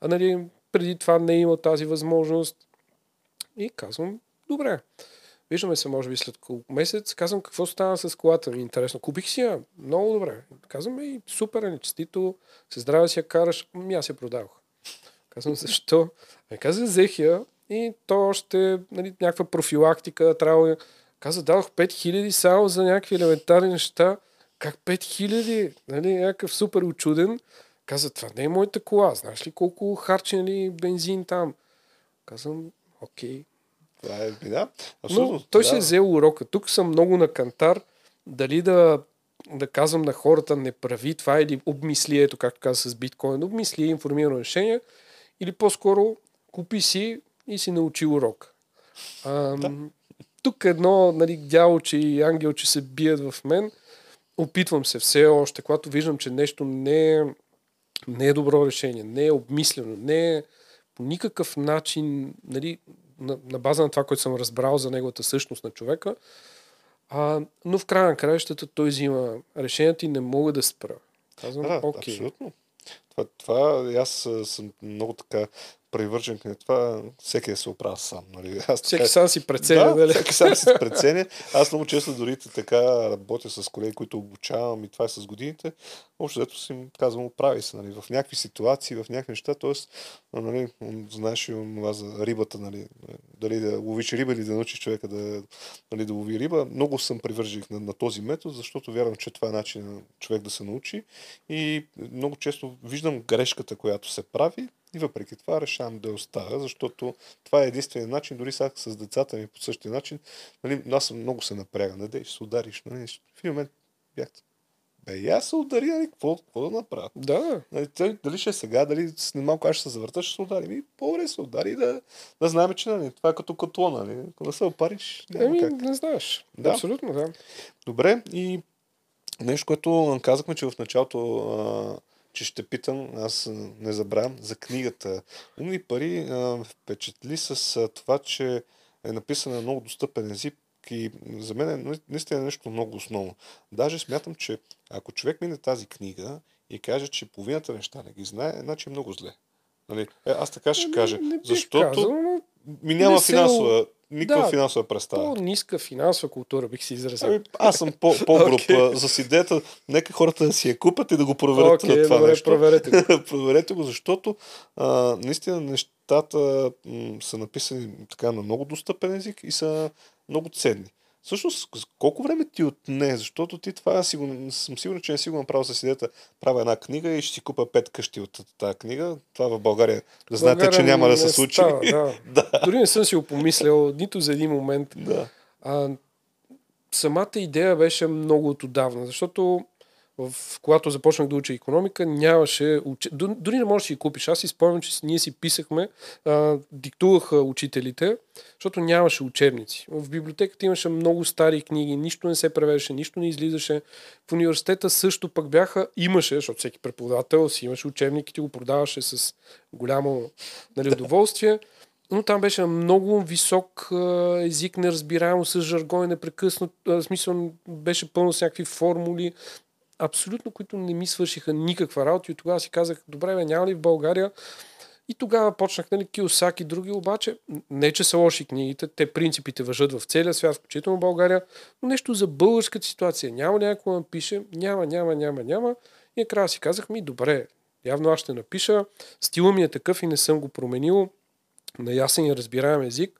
А, нали, преди това не е имал тази възможност. И казвам, добре. Виждаме се, може би, след колко месец. Казвам, какво стана с колата ми? Интересно. Купих си я. Много добре. Казвам, ей, супер, нечестито. Се здраве си я караш. Ами аз я продавах. Казвам, защо? Ами казах, взех я. И то още, нали, някаква профилактика трябва. Каза, давах пет хиляди само за някакви елементарни неща. Как пет хиляди? Нали, някакъв супер учуден. Каза, това не е моята кола. Знаеш ли колко харчен ли бензин там? Казвам, окей. Да, е, да. Но той да. Се е взел урока. Тук съм много на кантар. Дали да, да казвам на хората, не прави това или обмисли, ето както каза с биткоин, обмисли информирано решение, или по-скоро купи си и си научи урок. А, да. Тук едно, нали, дяволче и ангелче се бият в мен. Опитвам се все още, когато виждам, че нещо не е, не е добро решение, не е обмислено, не е по никакъв начин, нали, на, на база на това, което съм разбрал за неговата същност на човека. А, но в края на краищата той взима решението и не мога да спра. Казвам, а, окей. Абсолютно. Това, това аз съм много така привържен към това, всеки да се оправя сам. Нали? Аз всеки така... сам си преценя. Да, всеки сам си преценя. Аз много често дори така работя с колеги, които обучавам и това е с годините. Общо взето си им казвам, оправи се. Нали? В някакви ситуации, в някакви неща, т.е. нали, знаеш това за рибата. Нали? Дали да ловиш риба или да научиш човека да, нали, да лови риба. Много съм привържен на, на този метод, защото вярвам, че това е начин на човек да се научи. И много често виждам грешката, която се прави, и въпреки това решавам да оставя, защото това е единственият начин, дори сега с децата ми по същия начин. Нали, аз съм много се напрягам, надей, ще се удариш. Нали, в един момент бях, бе, и аз се удари, нали, какво, какво да направя? Да. Нали, дали ще сега, дали малко аз ще се завърта, ще се удари. Ми, по-добре се удари, да, да знаем, че, нали, това е като котло, нали, да се опариш. Еми, не знаеш. Да. Абсолютно, да. Добре, и нещо, което казахме, че в началото... А... че ще питам, аз не забравям, за книгата. Умни пари а, впечатли с а, това, че е написана на много достъпен език и за мен е наистина нещо много основно. Даже смятам, че ако човек мине тази книга и каже, че половината неща не ги знае, значи е много зле. Нали? Аз така ще кажа. Не, не защото казал, ми няма финансова, се... никаква да, финансова представа. По-ниска финансова култура бих си изразил. Ами, аз съм по-груп. Okay. За си идеята, нека хората да си я купат и да го проверят okay, на това добре, нещо. Проверете го. проверете го, защото а, наистина нещата м- са написани така на много достъпен език и са много ценни. Всъщност, колко време ти отне? Защото ти това сигурно, съм сигурен, че не си го направил с идеята. Правя една книга и ще си купа пет къщи от тази книга. Това в България. Да знаете, България че няма да се случи. Става, да. да. Дори не съм си го помислял нито за един момент. Да. А, самата идея беше много отдавна, защото в, когато започнах да уча икономика, нямаше... Уч... Дори не можеш да си купиш. Аз си спомням, че ние си писахме, а, диктуваха учителите, защото нямаше учебници. В библиотеката имаше много стари книги, нищо не се превеждаше, нищо не излизаше. В университета също пък бяха, имаше, защото всеки преподавател си имаше учебник и ти го продаваше с голямо нали, удоволствие. Но там беше много висок език, неразбираемо, с жаргон, непрекъснат. В смисъл беше пълно с някакви формули, абсолютно, които не ми свършиха никаква работа и тогава си казах, добре, бе, няма ли в България? И тогава почнах, нали, Кийосаки и други, обаче, не че са лоши книгите, те принципите важат в целия свят, включително България, но нещо за българската ситуация. Няма някой да напише, няма, няма, няма, няма. И накрая си казах, ми, добре, явно аз ще напиша, стила ми е такъв и не съм го променил, на ясен и разбираем език,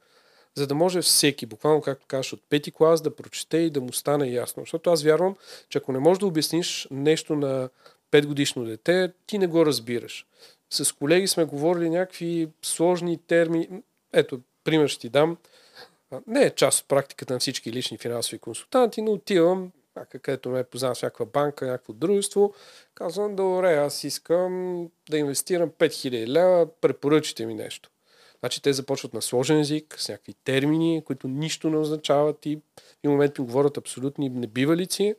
за да може всеки, буквално както кажеш, от пети клас да прочете и да му стане ясно. Защото аз вярвам, че ако не можеш да обясниш нещо на петгодишно дете, ти не го разбираш. С колеги сме говорили някакви сложни термини. Ето, пример ще ти дам. Не е част от практиката на всички лични финансови консултанти, но отивам, където ме познавам с някаква банка, някакво дружество, казвам, добре, аз искам да инвестирам пет хиляди лева, препоръчите ми нещо. Значи те започват на сложен език, с някакви термини, които нищо не означават и в момент ми говорят абсолютни небивалици.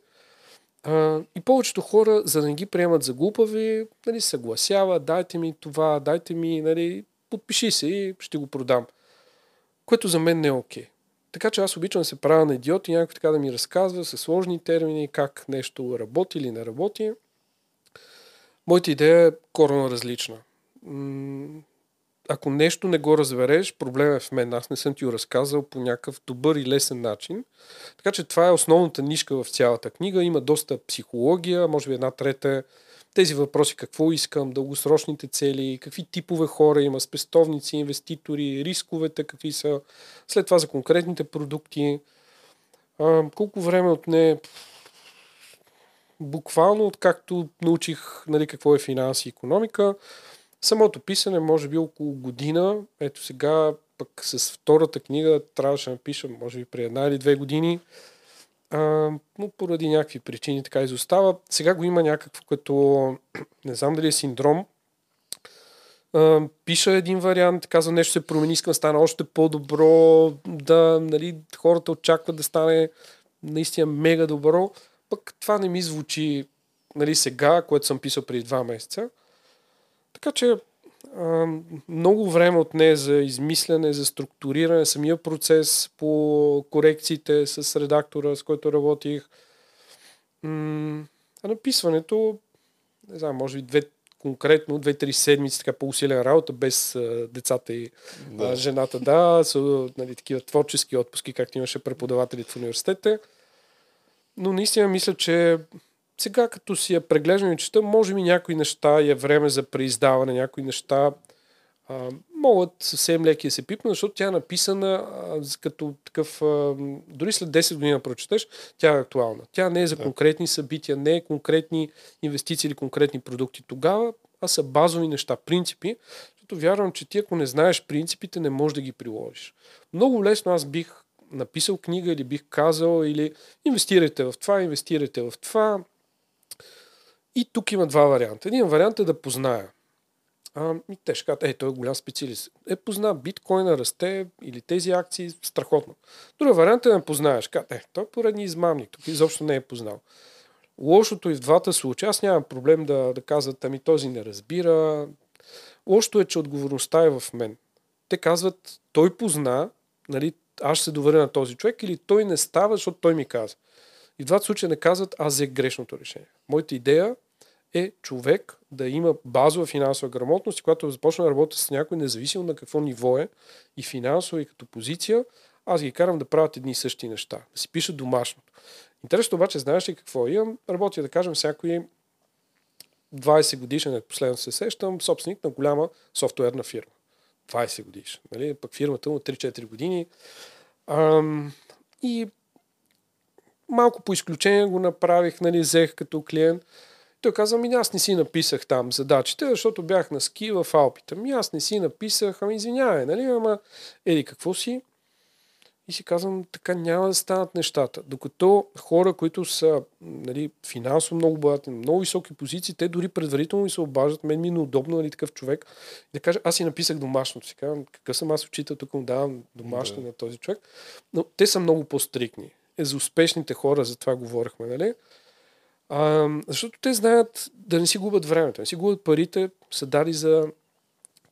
А, и повечето хора, за да не ги приемат за глупави, нали, съгласяват, дайте ми това, дайте ми, нали, подпиши се и ще го продам. Което за мен не е окей. Така че аз обичам да се правя на идиот и някой така да ми разказва със сложни термини как нещо работи или не работи. Моята идея е коренно различна. Ако нещо не го разбереш, проблем е в мен. Аз не съм ти го разказал по някакъв добър и лесен начин. Така че това е основната нишка в цялата книга. Има доста психология, може би една трета. Тези въпроси, какво искам, дългосрочните цели, какви типове хора има, спестовници, инвеститори, рисковете, какви са. След това за конкретните продукти. А, колко време отне... Буквално, откакто научих нали, какво е финанси и икономика, самото писане може би около година, ето сега пък с втората книга трябваше да напиша, може би при една или две години, а, но поради някакви причини така изостава. Сега го има някакво като, не знам дали е синдром, а, пиша един вариант, казва нещо се промени, искам да стане още по-добро, да нали, хората очакват да стане наистина мега добро, пък това не ми звучи нали, сега, което съм писал преди два месеца. Така че а, много време отне за измислене, за структуриране, самия процес по корекциите с редактора, с който работих. М- а написването, не знам, може би две, конкретно две-три седмици така по-усилен работа, без а, децата и да. А, жената. Да, са нали, такива творчески отпуски, както имаше преподаватели в университета. Но наистина мисля, че сега като си я преглеждам и чета, може би някои неща е време за преиздаване, някои неща а, могат съвсем леки да се пипнат, защото тя е написана а, като такъв, а, дори след десет години прочетеш, тя е актуална. Тя не е за конкретни събития, не е конкретни инвестиции или конкретни продукти тогава, а са базови неща, принципи, защото вярвам, че ти ако не знаеш принципите, не можеш да ги приложиш. Много лесно аз бих написал книга или бих казал или инвестирайте в това, инвестирайте в това. И тук има два варианта. Един вариант е да позная. А, и те ще кажат, е, той е голям специалист. Е, позна, биткоина расте или тези акции, страхотно. Другия вариант е да познаеш. Кажат, е, той е поредни измамник, тук изобщо не е познал. Лошото и в двата случая, аз нямам проблем да, да казват, ами този не разбира. Лошото е, че отговорността е в мен. Те казват, той позна, нали, аз ще се доверя на този човек или той не става, защото той ми каза. И в двата случая не казват, аз взех грешното решение. Моята идея е човек да има базова финансова грамотност и когато започна да работя с някой, независимо на какво ниво е и финансово, и като позиция, аз ги карам да правят едни и същи неща, да си пишат домашното. Интересно обаче, знаеш ли какво имам? Работя, да кажем, всякой двайсет годишен, последно се сещам, собственик на голяма софтуерна фирма. двайсет годишен. Нали? Пък фирмата му три-четири години. Ам, и малко по изключение го направих, нали, взех като клиент. Той каза, ами аз не си написах там задачите, защото бях на ски в Алпите. Ами аз не си написах, ами извинявай, нали, ама еди какво си? И си казвам, така няма да станат нещата. Докато хора, които са, нали, финансово много богати, много високи позиции, те дори предварително ми се обаждат, мен ми е неудобно, нали, такъв човек, да каже, аз си написах домашното. Си казвам, какъв съм аз учител, тук му давам домашно да. На този човек. Но те са много по-стрикни. Е, за успешните хора, за това говорихме, нали? А, защото те знаят да не си губят времето, не си губят парите, са дали за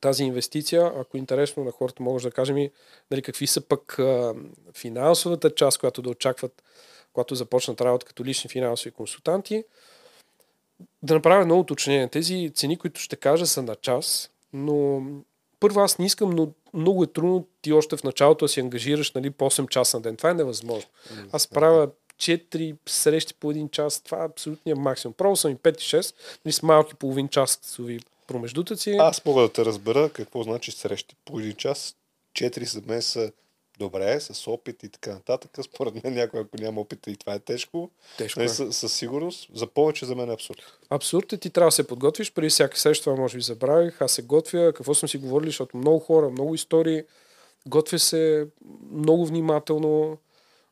тази инвестиция. Ако е интересно на хората, може да кажем и, нали, какви са пък а, финансовата част, която да очакват, когато започнат работа като лични финансови консултанти. Да направя много уточнение. Тези цени, които ще кажа, са на час, но първо аз не искам, но много е трудно ти още в началото да си ангажираш, нали, по осем часа на ден. Това е невъзможно. Аз правя четири срещи по един час. Това е абсолютният максимум. Право съм и пет и шест, нали, с малки половин часови промеждутъци. Аз мога да те разбера какво значи срещи по един час. Четири за мен са добре, с опит и така нататък. Според мен някой, ако няма опит, и това е тежко. Тежко е. С, със сигурност. За повече за мен е абсурд. Абсурд е, ти трябва да се подготвиш. Преди всяка среща, това може би забравих. Аз се готвя. Какво съм си говорили, защото много хора, много истории. Готвя се много внимателно,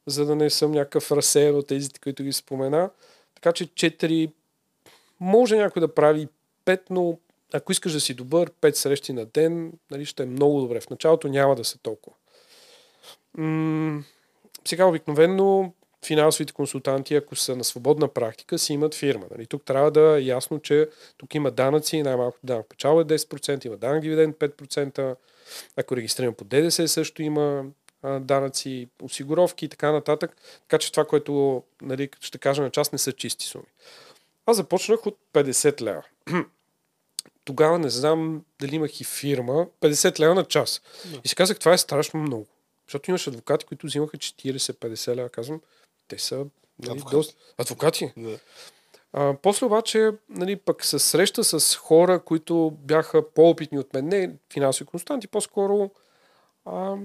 за да не съм някакъв разсеян от тези, които ги спомена. Така че четири, може някой да прави пет, но ако искаш да си добър, пет срещи на ден, нали, ще е много добре. В началото няма да са толкова. М- сега обикновено финансовите консултанти, ако са на свободна практика, си имат фирма. Нали. Тук трябва да е ясно, че тук има данъци, най-малко данък печалба е десет процента, има данък дивиденд пет процента, ако регистрирам по ДДС също има данъци, осигуровки и така нататък. Така че това, което, нали, ще кажа на част, не са чисти суми. Аз започнах от петдесет лева. Тогава не знам дали имах и фирма. петдесет лева на час. Да. И си казах, това е страшно много. Защото имаш адвокати, които взимаха четирийсет-петдесет лева. Казвам, те са, нали, адвокати. Доста... адвокати. Да. А, после обаче, нали, пък се среща с хора, които бяха по-опитни от мен. Не финансови консултанти, по-скоро а,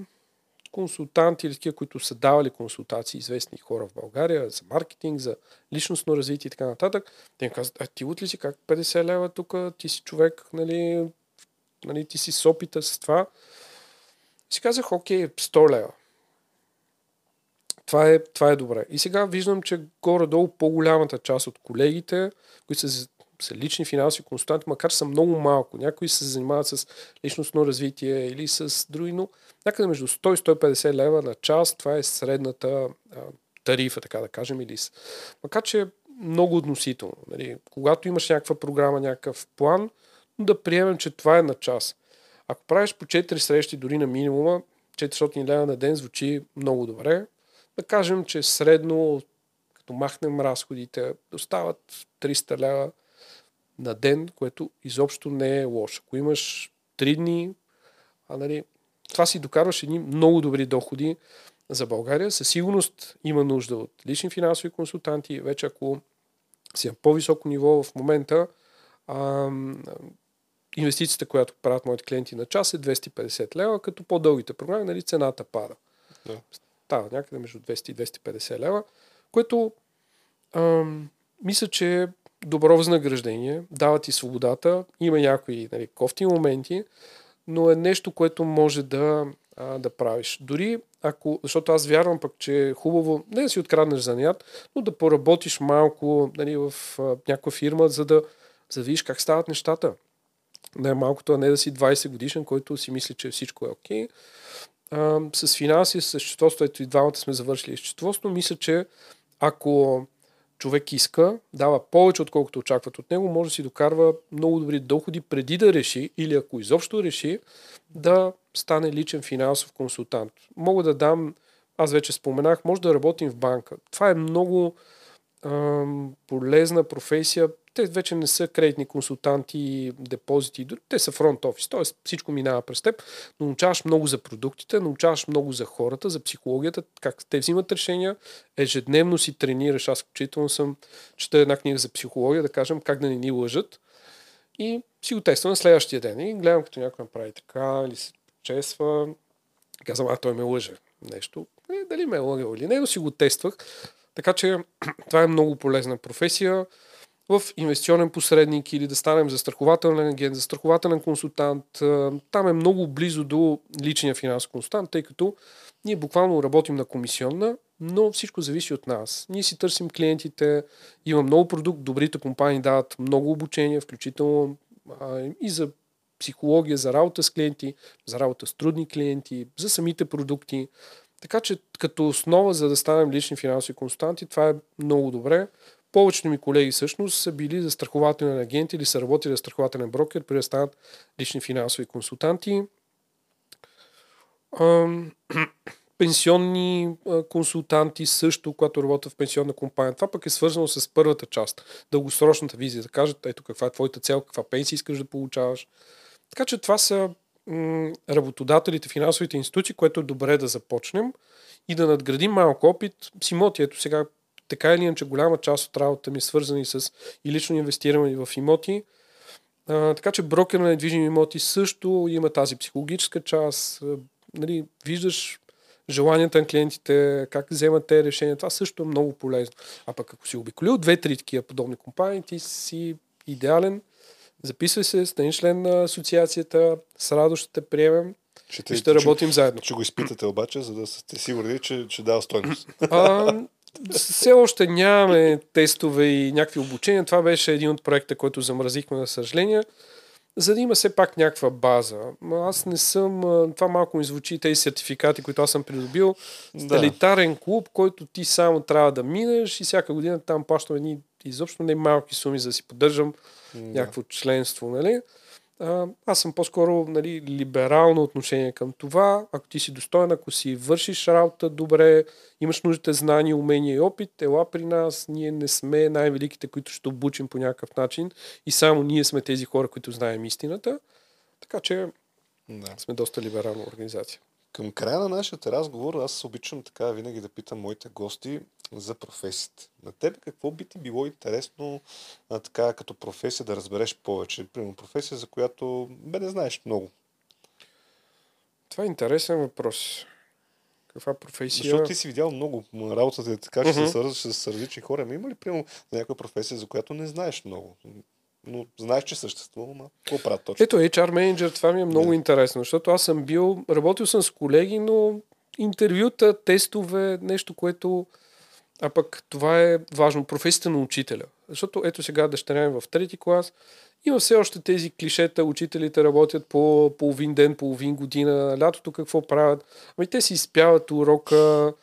консултанти или такива, които са давали консултации, известни хора в България, за маркетинг, за личностно развитие и така нататък. Те им казват, а ти от ли си как петдесет лева тук, ти си човек, нали, нали, ти си с опита с това. И си казах, окей, сто лева. Това е, това е добре. И сега виждам, че горе-долу по-голямата част от колегите, които са, са лични финансови консултанти, макар са много малко. Някои се занимават с личностно развитие или с други, но някъде между сто и сто и петдесет лева на час, това е средната а, тарифа, така да кажем, или с... Макар че е много относително. Нали? Когато имаш някаква програма, някакъв план, но да приемем, че това е на час. Ако правиш по четири срещи, дори на минимума, четиристотин лева на ден звучи много добре. Да кажем, че средно, като махнем разходите, достават триста лева на ден, което изобщо не е лошо. Ако имаш три дни, а, нали, това си докарваш едни много добри доходи за България. Със сигурност има нужда от лични финансови консултанти. Вече ако си на по-високо ниво в момента, а, инвестицията, която правят моите клиенти на час е двеста и петдесет лева, като по-дългите програми, нали, цената пада. Да. Става някъде между двеста и двеста и петдесет лева, което ам, мисля, че е добро възнаграждение, дава ти свободата, има някои, нали, кофти моменти, но е нещо, което може да, а, да правиш. Дори ако, защото аз вярвам пък, че е хубаво не да си откраднеш занят, но да поработиш малко, нали, в а, някаква фирма, за да, за да видиш как стават нещата. Най-малкото, а не да си двайсет годишен, който си мисли, че всичко е окей. Okay. С финанси, с счетоводство, ето и двамата сме завършили счетоводство, мисля, че ако човек иска, дава повече, отколкото очакват от него, може да си докарва много добри доходи преди да реши, или ако изобщо реши, да стане личен финансов консултант. Мога да дам, аз вече споменах, може да работим в банка. Това е много ам, полезна професия, те вече не са кредитни консултанти, депозити, те са фронт офис, т.е. всичко минава през теб, но научаваш много за продуктите, научаваш много за хората, за психологията, как те взимат решения, ежедневно си тренираш, аз включително съм, чета една книга за психология, да кажем как да не ни лъжат и си го тествам на следващия ден и гледам като някой направи така или се чесва, казвам, а той ме лъже нещо, е, дали ме е лъгал или не, но си го тествах. Така че това е много полезна професия. В инвестиционен посредник или да станем застрахователен агент, застрахователен консултант, там е много близо до личния финансов консултант, тъй като ние буквално работим на комисионна, но всичко зависи от нас. Ние си търсим клиентите, има много продукт, добрите компании дават много обучение, включително и за психология, за работа с клиенти, за работа с трудни клиенти, за самите продукти. Така че като основа за да станем лични финансови консултанти, това е много добре. Повечето ми колеги всъщност са били застрахователен агент или са работили за страхователен брокер, преди да станат лични финансови консултанти. Пенсионни консултанти също, когато работят в пенсионна компания. Това пък е свързано с първата част, дългосрочната визия, да кажат ето каква е твоята цел, каква пенсия искаш да получаваш. Така че това са работодателите, финансовите институции, което е добре да започнем и да надградим малко опит. Симоти, ето сега така или иначе голяма част от работата ми е свързани с и лично инвестиране в имоти. А, така че брокер на недвижими имоти също има тази психологическа част. А, нали, виждаш желанията на клиентите, как вземат те решения. Това също е много полезно. А пък ако си обиколил две-три такива подобни компании, ти си идеален. Записвай се, стани член на асоциацията, с радост ще те приемем. Ще, те, ще работим че, заедно. Ще го изпитате обаче, за да сте сигурни, че, че дава стойност. А, все още нямаме тестове и някакви обучения. Това беше един от проекта, който замразихме, на съжаление. За да има все пак някаква база. Аз не съм... Това малко ми звучи тези сертификати, които аз съм придобил. Стелитарен да. клуб, който ти само трябва да минеш и всяка година там плащам едни изобщо не малки суми, за да си поддържам да. някакво членство. Нали? А, аз съм по-скоро нали, либерално отношение към това. Ако ти си достоен, ако си вършиш работа добре, имаш нужните знания, умения и опит, ела при нас, ние не сме най-великите, които ще обучим по някакъв начин и само ние сме тези хора, които знаем истината. Така че да. сме доста либерална организация. Към края на нашия разговор аз обичам така винаги да питам моите гости за професията. На тебе какво би ти било интересно а, така като професия да разбереш повече? Примерно професия, за която бе не знаеш много. Това е интересен въпрос. Каква професия? Защото ти си видял много. Работата е така, че uh-huh. се свързваш с различни хора. Има ли примерно някаква професия, за която не знаеш много? Но знаеш, че съществува, но какво правят точно? Ето, Ейч Ар менеджер, това ми е много yeah. интересно, защото аз съм бил, работил съм с колеги, но интервюта, тестове, нещо, което... А пък това е важно, професията на учителя. Защото ето сега дъщеря ми в трети клас, има все още тези клишета, учителите работят по половин ден, половин година, лятото какво правят? Ами те си изпяват урока. Yeah.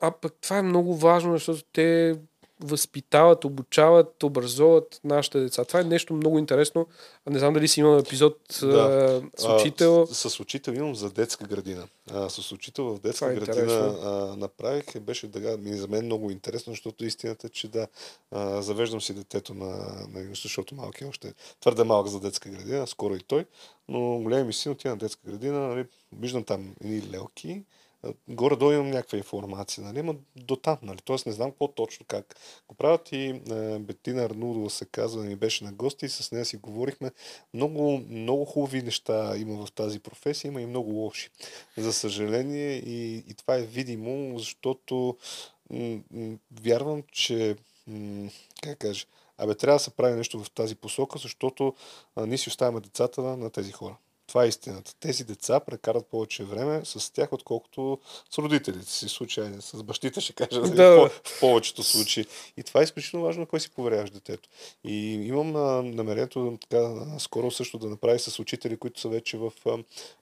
А, а пък това е много важно, защото те... възпитават, обучават, образоват нашите деца. Това е нещо много интересно. Не знам дали си имам епизод да. а, с учител. А, с, с учител имам за детска градина. А, с учител в детска е градина а, направих. Беше да, за мен много интересно, защото истината е, че да, а, завеждам си детето на, на защото малки още твърде малък за детска градина, скоро и той, но големия ми син отива на детска градина, нали, виждам там едни лелки, горе-долу имам някаква информация, нали, но до там, нали, т.е. не знам какво точно как го правят и е, Бетина Арнудова се казва, ми беше на гости и с нея си говорихме, много, много хубави неща има в тази професия, има и много лоши, за съжаление и, и това е видимо, защото м- м- вярвам, че м- как кажа, абе трябва да се прави нещо в тази посока, защото а, ние си оставяме децата на, на тези хора. Това е истината. Тези деца прекарат повече време с тях, отколкото с родителите си, случайно, с бащите, ще кажа, да. в повечето случаи. И това е изключително важно, на кой си поверяваш детето. И имам намерението така, скоро също да направя с учители, които са вече в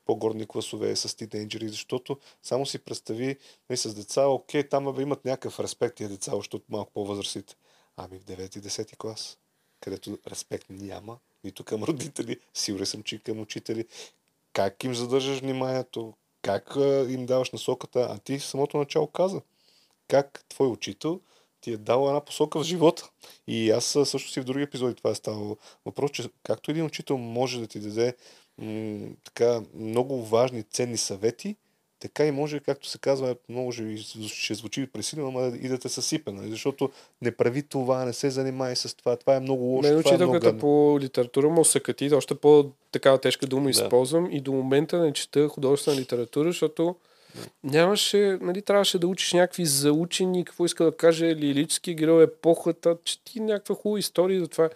по-горни класове, с тинейджери, защото само си представи не, с деца, окей, там имат някакъв респект тия деца, още от малко по-възрастите. Ами в девети-десети клас, където респект няма, нито към родители, сигурен съм, че към учители. Как им задържаш вниманието, как им даваш насоката, а ти в самото начало каза. Как твой учител ти е дал една посока в живота. И аз също си в други епизоди това е ставало въпрос, че както един учител може да ти даде м- така много важни, ценни съвети, така и може, както се казва, много ще звучи пресилено, ама и да те съсипе, нали? Защото не прави това, не се занимай с това, това е много лошо. Мен учителката е много... по литература му съкати, още по-такава тежка дума да. използвам и до момента не чета художествена литература, защото нямаше, нали, трябваше да учиш някакви заучени, какво иска да каже лирически герой, епохата, чети някаква хубава история за това,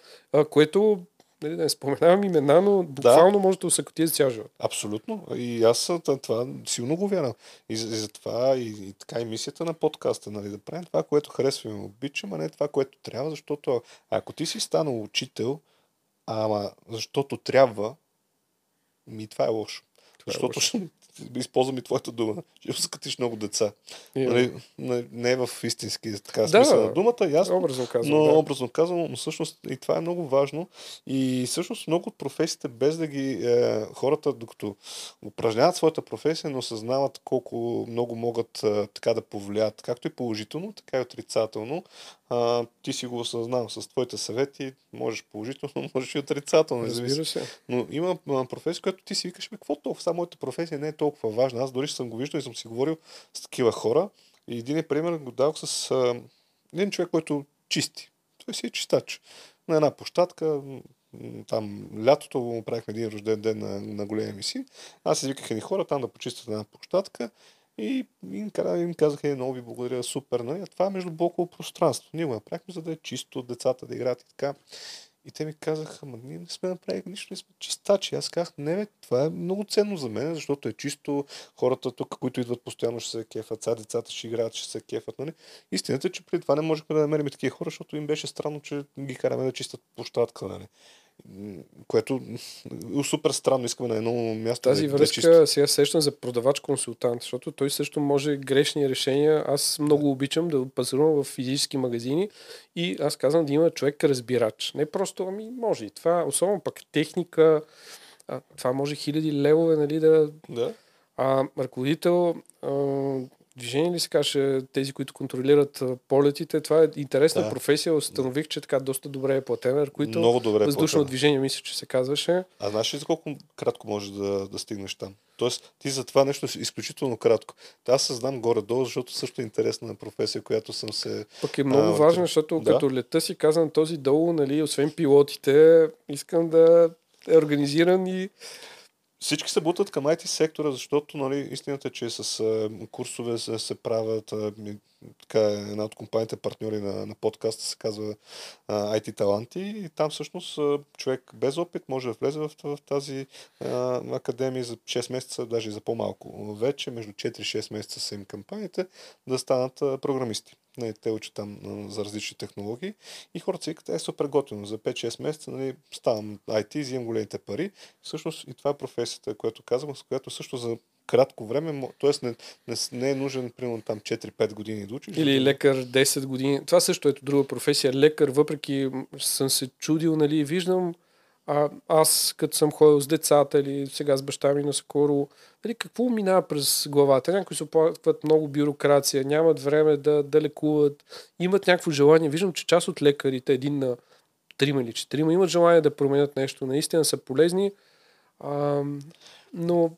което... Нали, да не споменавам имена, но буквално да. може да усъкоти за цял живот. Абсолютно. И аз това силно го вярвам. И, и затова и, и така и мисията на подкаста. Нали, да правим това, което харесваме, обичам, а не това, което трябва, защото ако ти си станал учител, ама защото трябва, ми това е лошо. Това защото е лошо. Ще използвам и твоята дума. Ще усъкатиш много деца. Yeah. Нали, не, не в истински така смисъл да, на думата, ясно, образно казвам, но да. образно казвам, но всъщност и това е много важно. И всъщност много от професиите, без да ги е, хората, докато упражняват своята професия, не осъзнават колко много могат е, така да повлият, както и положително, така и отрицателно. А, ти си го осъзнавам с твоите съвети, можеш положително, можеш и отрицателно. Разбира се. Но има професия, която ти си викаш, бе, какво толкова? Само моята професия не е толкова важна. Аз дори съм го виждал и съм си говорил с такива хора. И един е пример го дадох с а, един човек, който чисти. Той си е чистач. На една площадка, там лятото му правихме един рожден ден на, на големия ми син. Аз извиках едни хора там да почистят една площадка. И им казаха, е, много ви благодаря, супер, нали? А това е между блоково пространство. Ние го направихме, за да е чисто, децата да играят и така. И те ми казаха, ама ние не сме направили нищо, ние сме чистачи. Аз казах, не бе, това е много ценно за мен, защото е чисто, хората тук, които идват постоянно, ще се кефат, са децата ще играят, ще се кефат, нали? Истината е, че преди това не можехме да намерим такива хора, защото им беше странно, че ги караме да чистят площадка, нали? Което е супер странно, искаме на едно място. Тази да връзка да сега сещам за продавач-консултант, защото той също може грешни решения. Аз много да. обичам да пазарувам в физически магазини и аз казвам да има човек-разбирач. Не просто, ами може и това, особено пък техника, а, това може хиляди левове, нали да... да. А, ръководител... А, движение ли се каже, тези, които контролират полетите, това е интересна да. професия. Установих, че така доста добре е платена, които въздушно движение, мисля, че се казваше. А знаеш ли за колко кратко можеш да, да стигнеш там? Тоест, ти за това нещо изключително кратко. Та аз съзнам горе-долу, защото също е интересна професия, която съм се... Пък е много а, важно, защото да? като лета си казвам този долу, нали, освен пилотите, искам да е организиран и... Всички се бутат към ай ти сектора, защото нали, истината е, че с а, курсове се, се правят. А, така, една от компаниите партньори на, на подкаста се казва а, ай ти таланти и там всъщност а, човек без опит може да влезе в, в тази а, академия за шест месеца, даже и за по-малко. Вече между четири и шест месеца са им кампаниите да станат а, програмисти. Не, те учат там а, за различни технологии и хората си казват, е супер готино, за пет-шест месеца нали, ставам ай ти, взимам големите пари. Всъщност и това е професията, която казвам, с която също за кратко време, т.е. Не, не, не е нужен примерно там четири-пет години да учиш. Или лекар десет години. Това също е друга професия. Лекар, въпреки съм се чудил, нали, виждам а, аз като съм ходил с децата или сега с баща ми наскоро, нали, какво минава през главата? Някои се оплакват много бюрокрация, нямат време да, да лекуват, имат някакво желание. Виждам, че част от лекарите, един на трима или четирима, имат желание да променят нещо. Наистина са полезни, а, но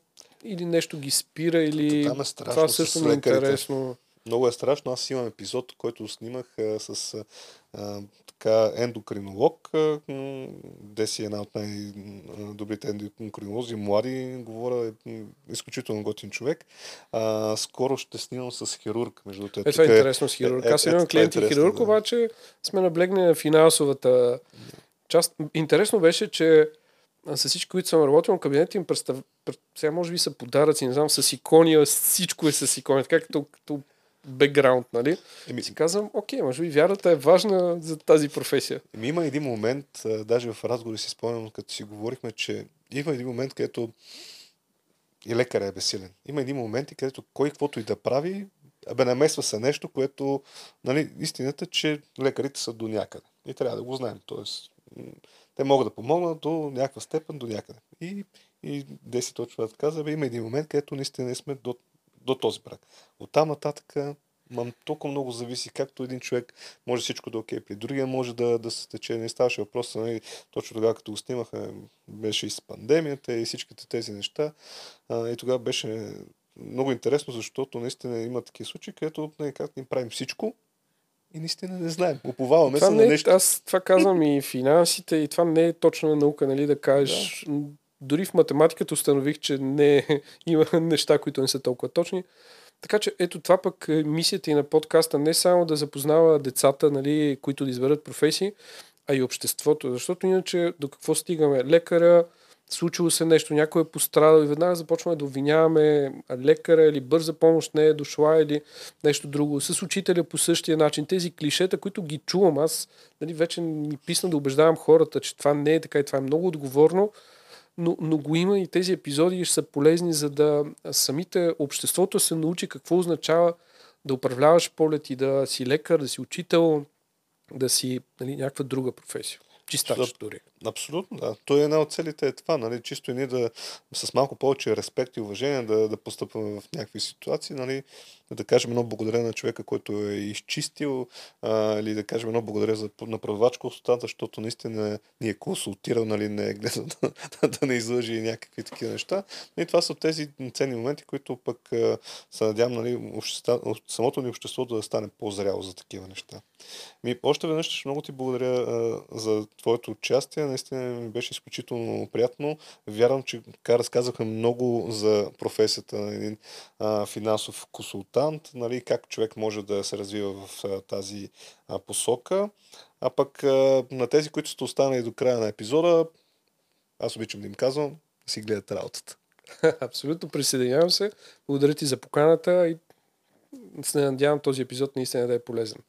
или нещо ги спира, или е страшно, това също е интересно. Много е страшно. Аз имам епизод, който снимах а, с а, така ендокринолог. А, Деси е една от най-добрите ендокринолози. Млади, говоря, изключително готин човек. А, скоро ще снимам с хирург. Между е, това е интересно с хирург. Е, е, аз имам е, клиенти е хирург, да. обаче сме наблегнали на финансовата част. Интересно беше, че с всички, които съм работил в кабинета, им представ... сега може би са подаръци, не знам, с икония, всичко е с икония, така като, като бекграунд, нали? Еми... Си казвам, окей, може би вярата е важна за тази професия. Еми, има един момент, даже в разговори си спомням, като си говорихме, че има един момент, където и лекарът е безсилен. Има един момент, където кой каквото и да прави, абе намесва се нещо, което, нали, истината, че лекарите са до някъде. И трябва да го знаем, тоест... Те могат да помогнат до някаква степен, до някъде. И, и Деси точно да каза, има един момент, където наистина сме до, до този брак. Оттам нататък Мам, толкова много зависи, както един човек може всичко да е окей, при другия може да, да се тече. Не ставаше въпрос, нали, точно тогава като го снимаха, беше и с пандемията и всичките тези неща. А, и тогава беше много интересно, защото наистина има такива случаи, където как ни правим всичко и наистина не знаем. Уповаваме се не, на нещо. Аз това казвам и финансите, и това не е точна наука, нали, да кажеш. Да. Дори в математиката установих, че не, има неща, които не са толкова точни. Така че ето това пък мисията и на подкаста не само да запознава децата, нали, които да изберат професии, а и обществото. Защото иначе до какво стигаме? Лекара, случило се нещо, някой е пострадал и веднага започваме да обвиняваме лекара или бърза помощ не е дошла или нещо друго. С учителя по същия начин. Тези клишета, които ги чувам аз, нали, вече ми писна да убеждавам хората, че това не е така и това е много отговорно. Но, но го има и тези епизоди ще са полезни, за да самите обществото се научи какво означава да управляваш полет и да си лекар, да си учител, да си, нали, някаква друга професия. Чистач дори. Абсолютно, да. Той е една от целите е това, нали, чисто и ние да с малко повече респект и уважение да, да постъпваме в някакви ситуации, нали, да кажем едно благодаря на човека, който е изчистил, а, или да кажем едно благодаря за, на правачкостта, защото наистина ни е консултирал, нали, не гледа да, да не излъжи някакви такива неща. И това са тези ценни моменти, които пък се надявам, нали, общества, самото ни обществото да стане по-зряло за такива неща. Ми, още веднъж много ти благодаря а, за твоето участие. Наистина ми беше изключително приятно. Вярвам, че разказаха много за професията на един а, финансов консултант, нали, как човек може да се развива в а, тази а, посока. А пък а, на тези, които сте останали до края на епизода, аз обичам да им казвам, да си гледат работата. Абсолютно, присъединявам се. Благодаря ти за поканата и се надявам този епизод наистина да е полезен.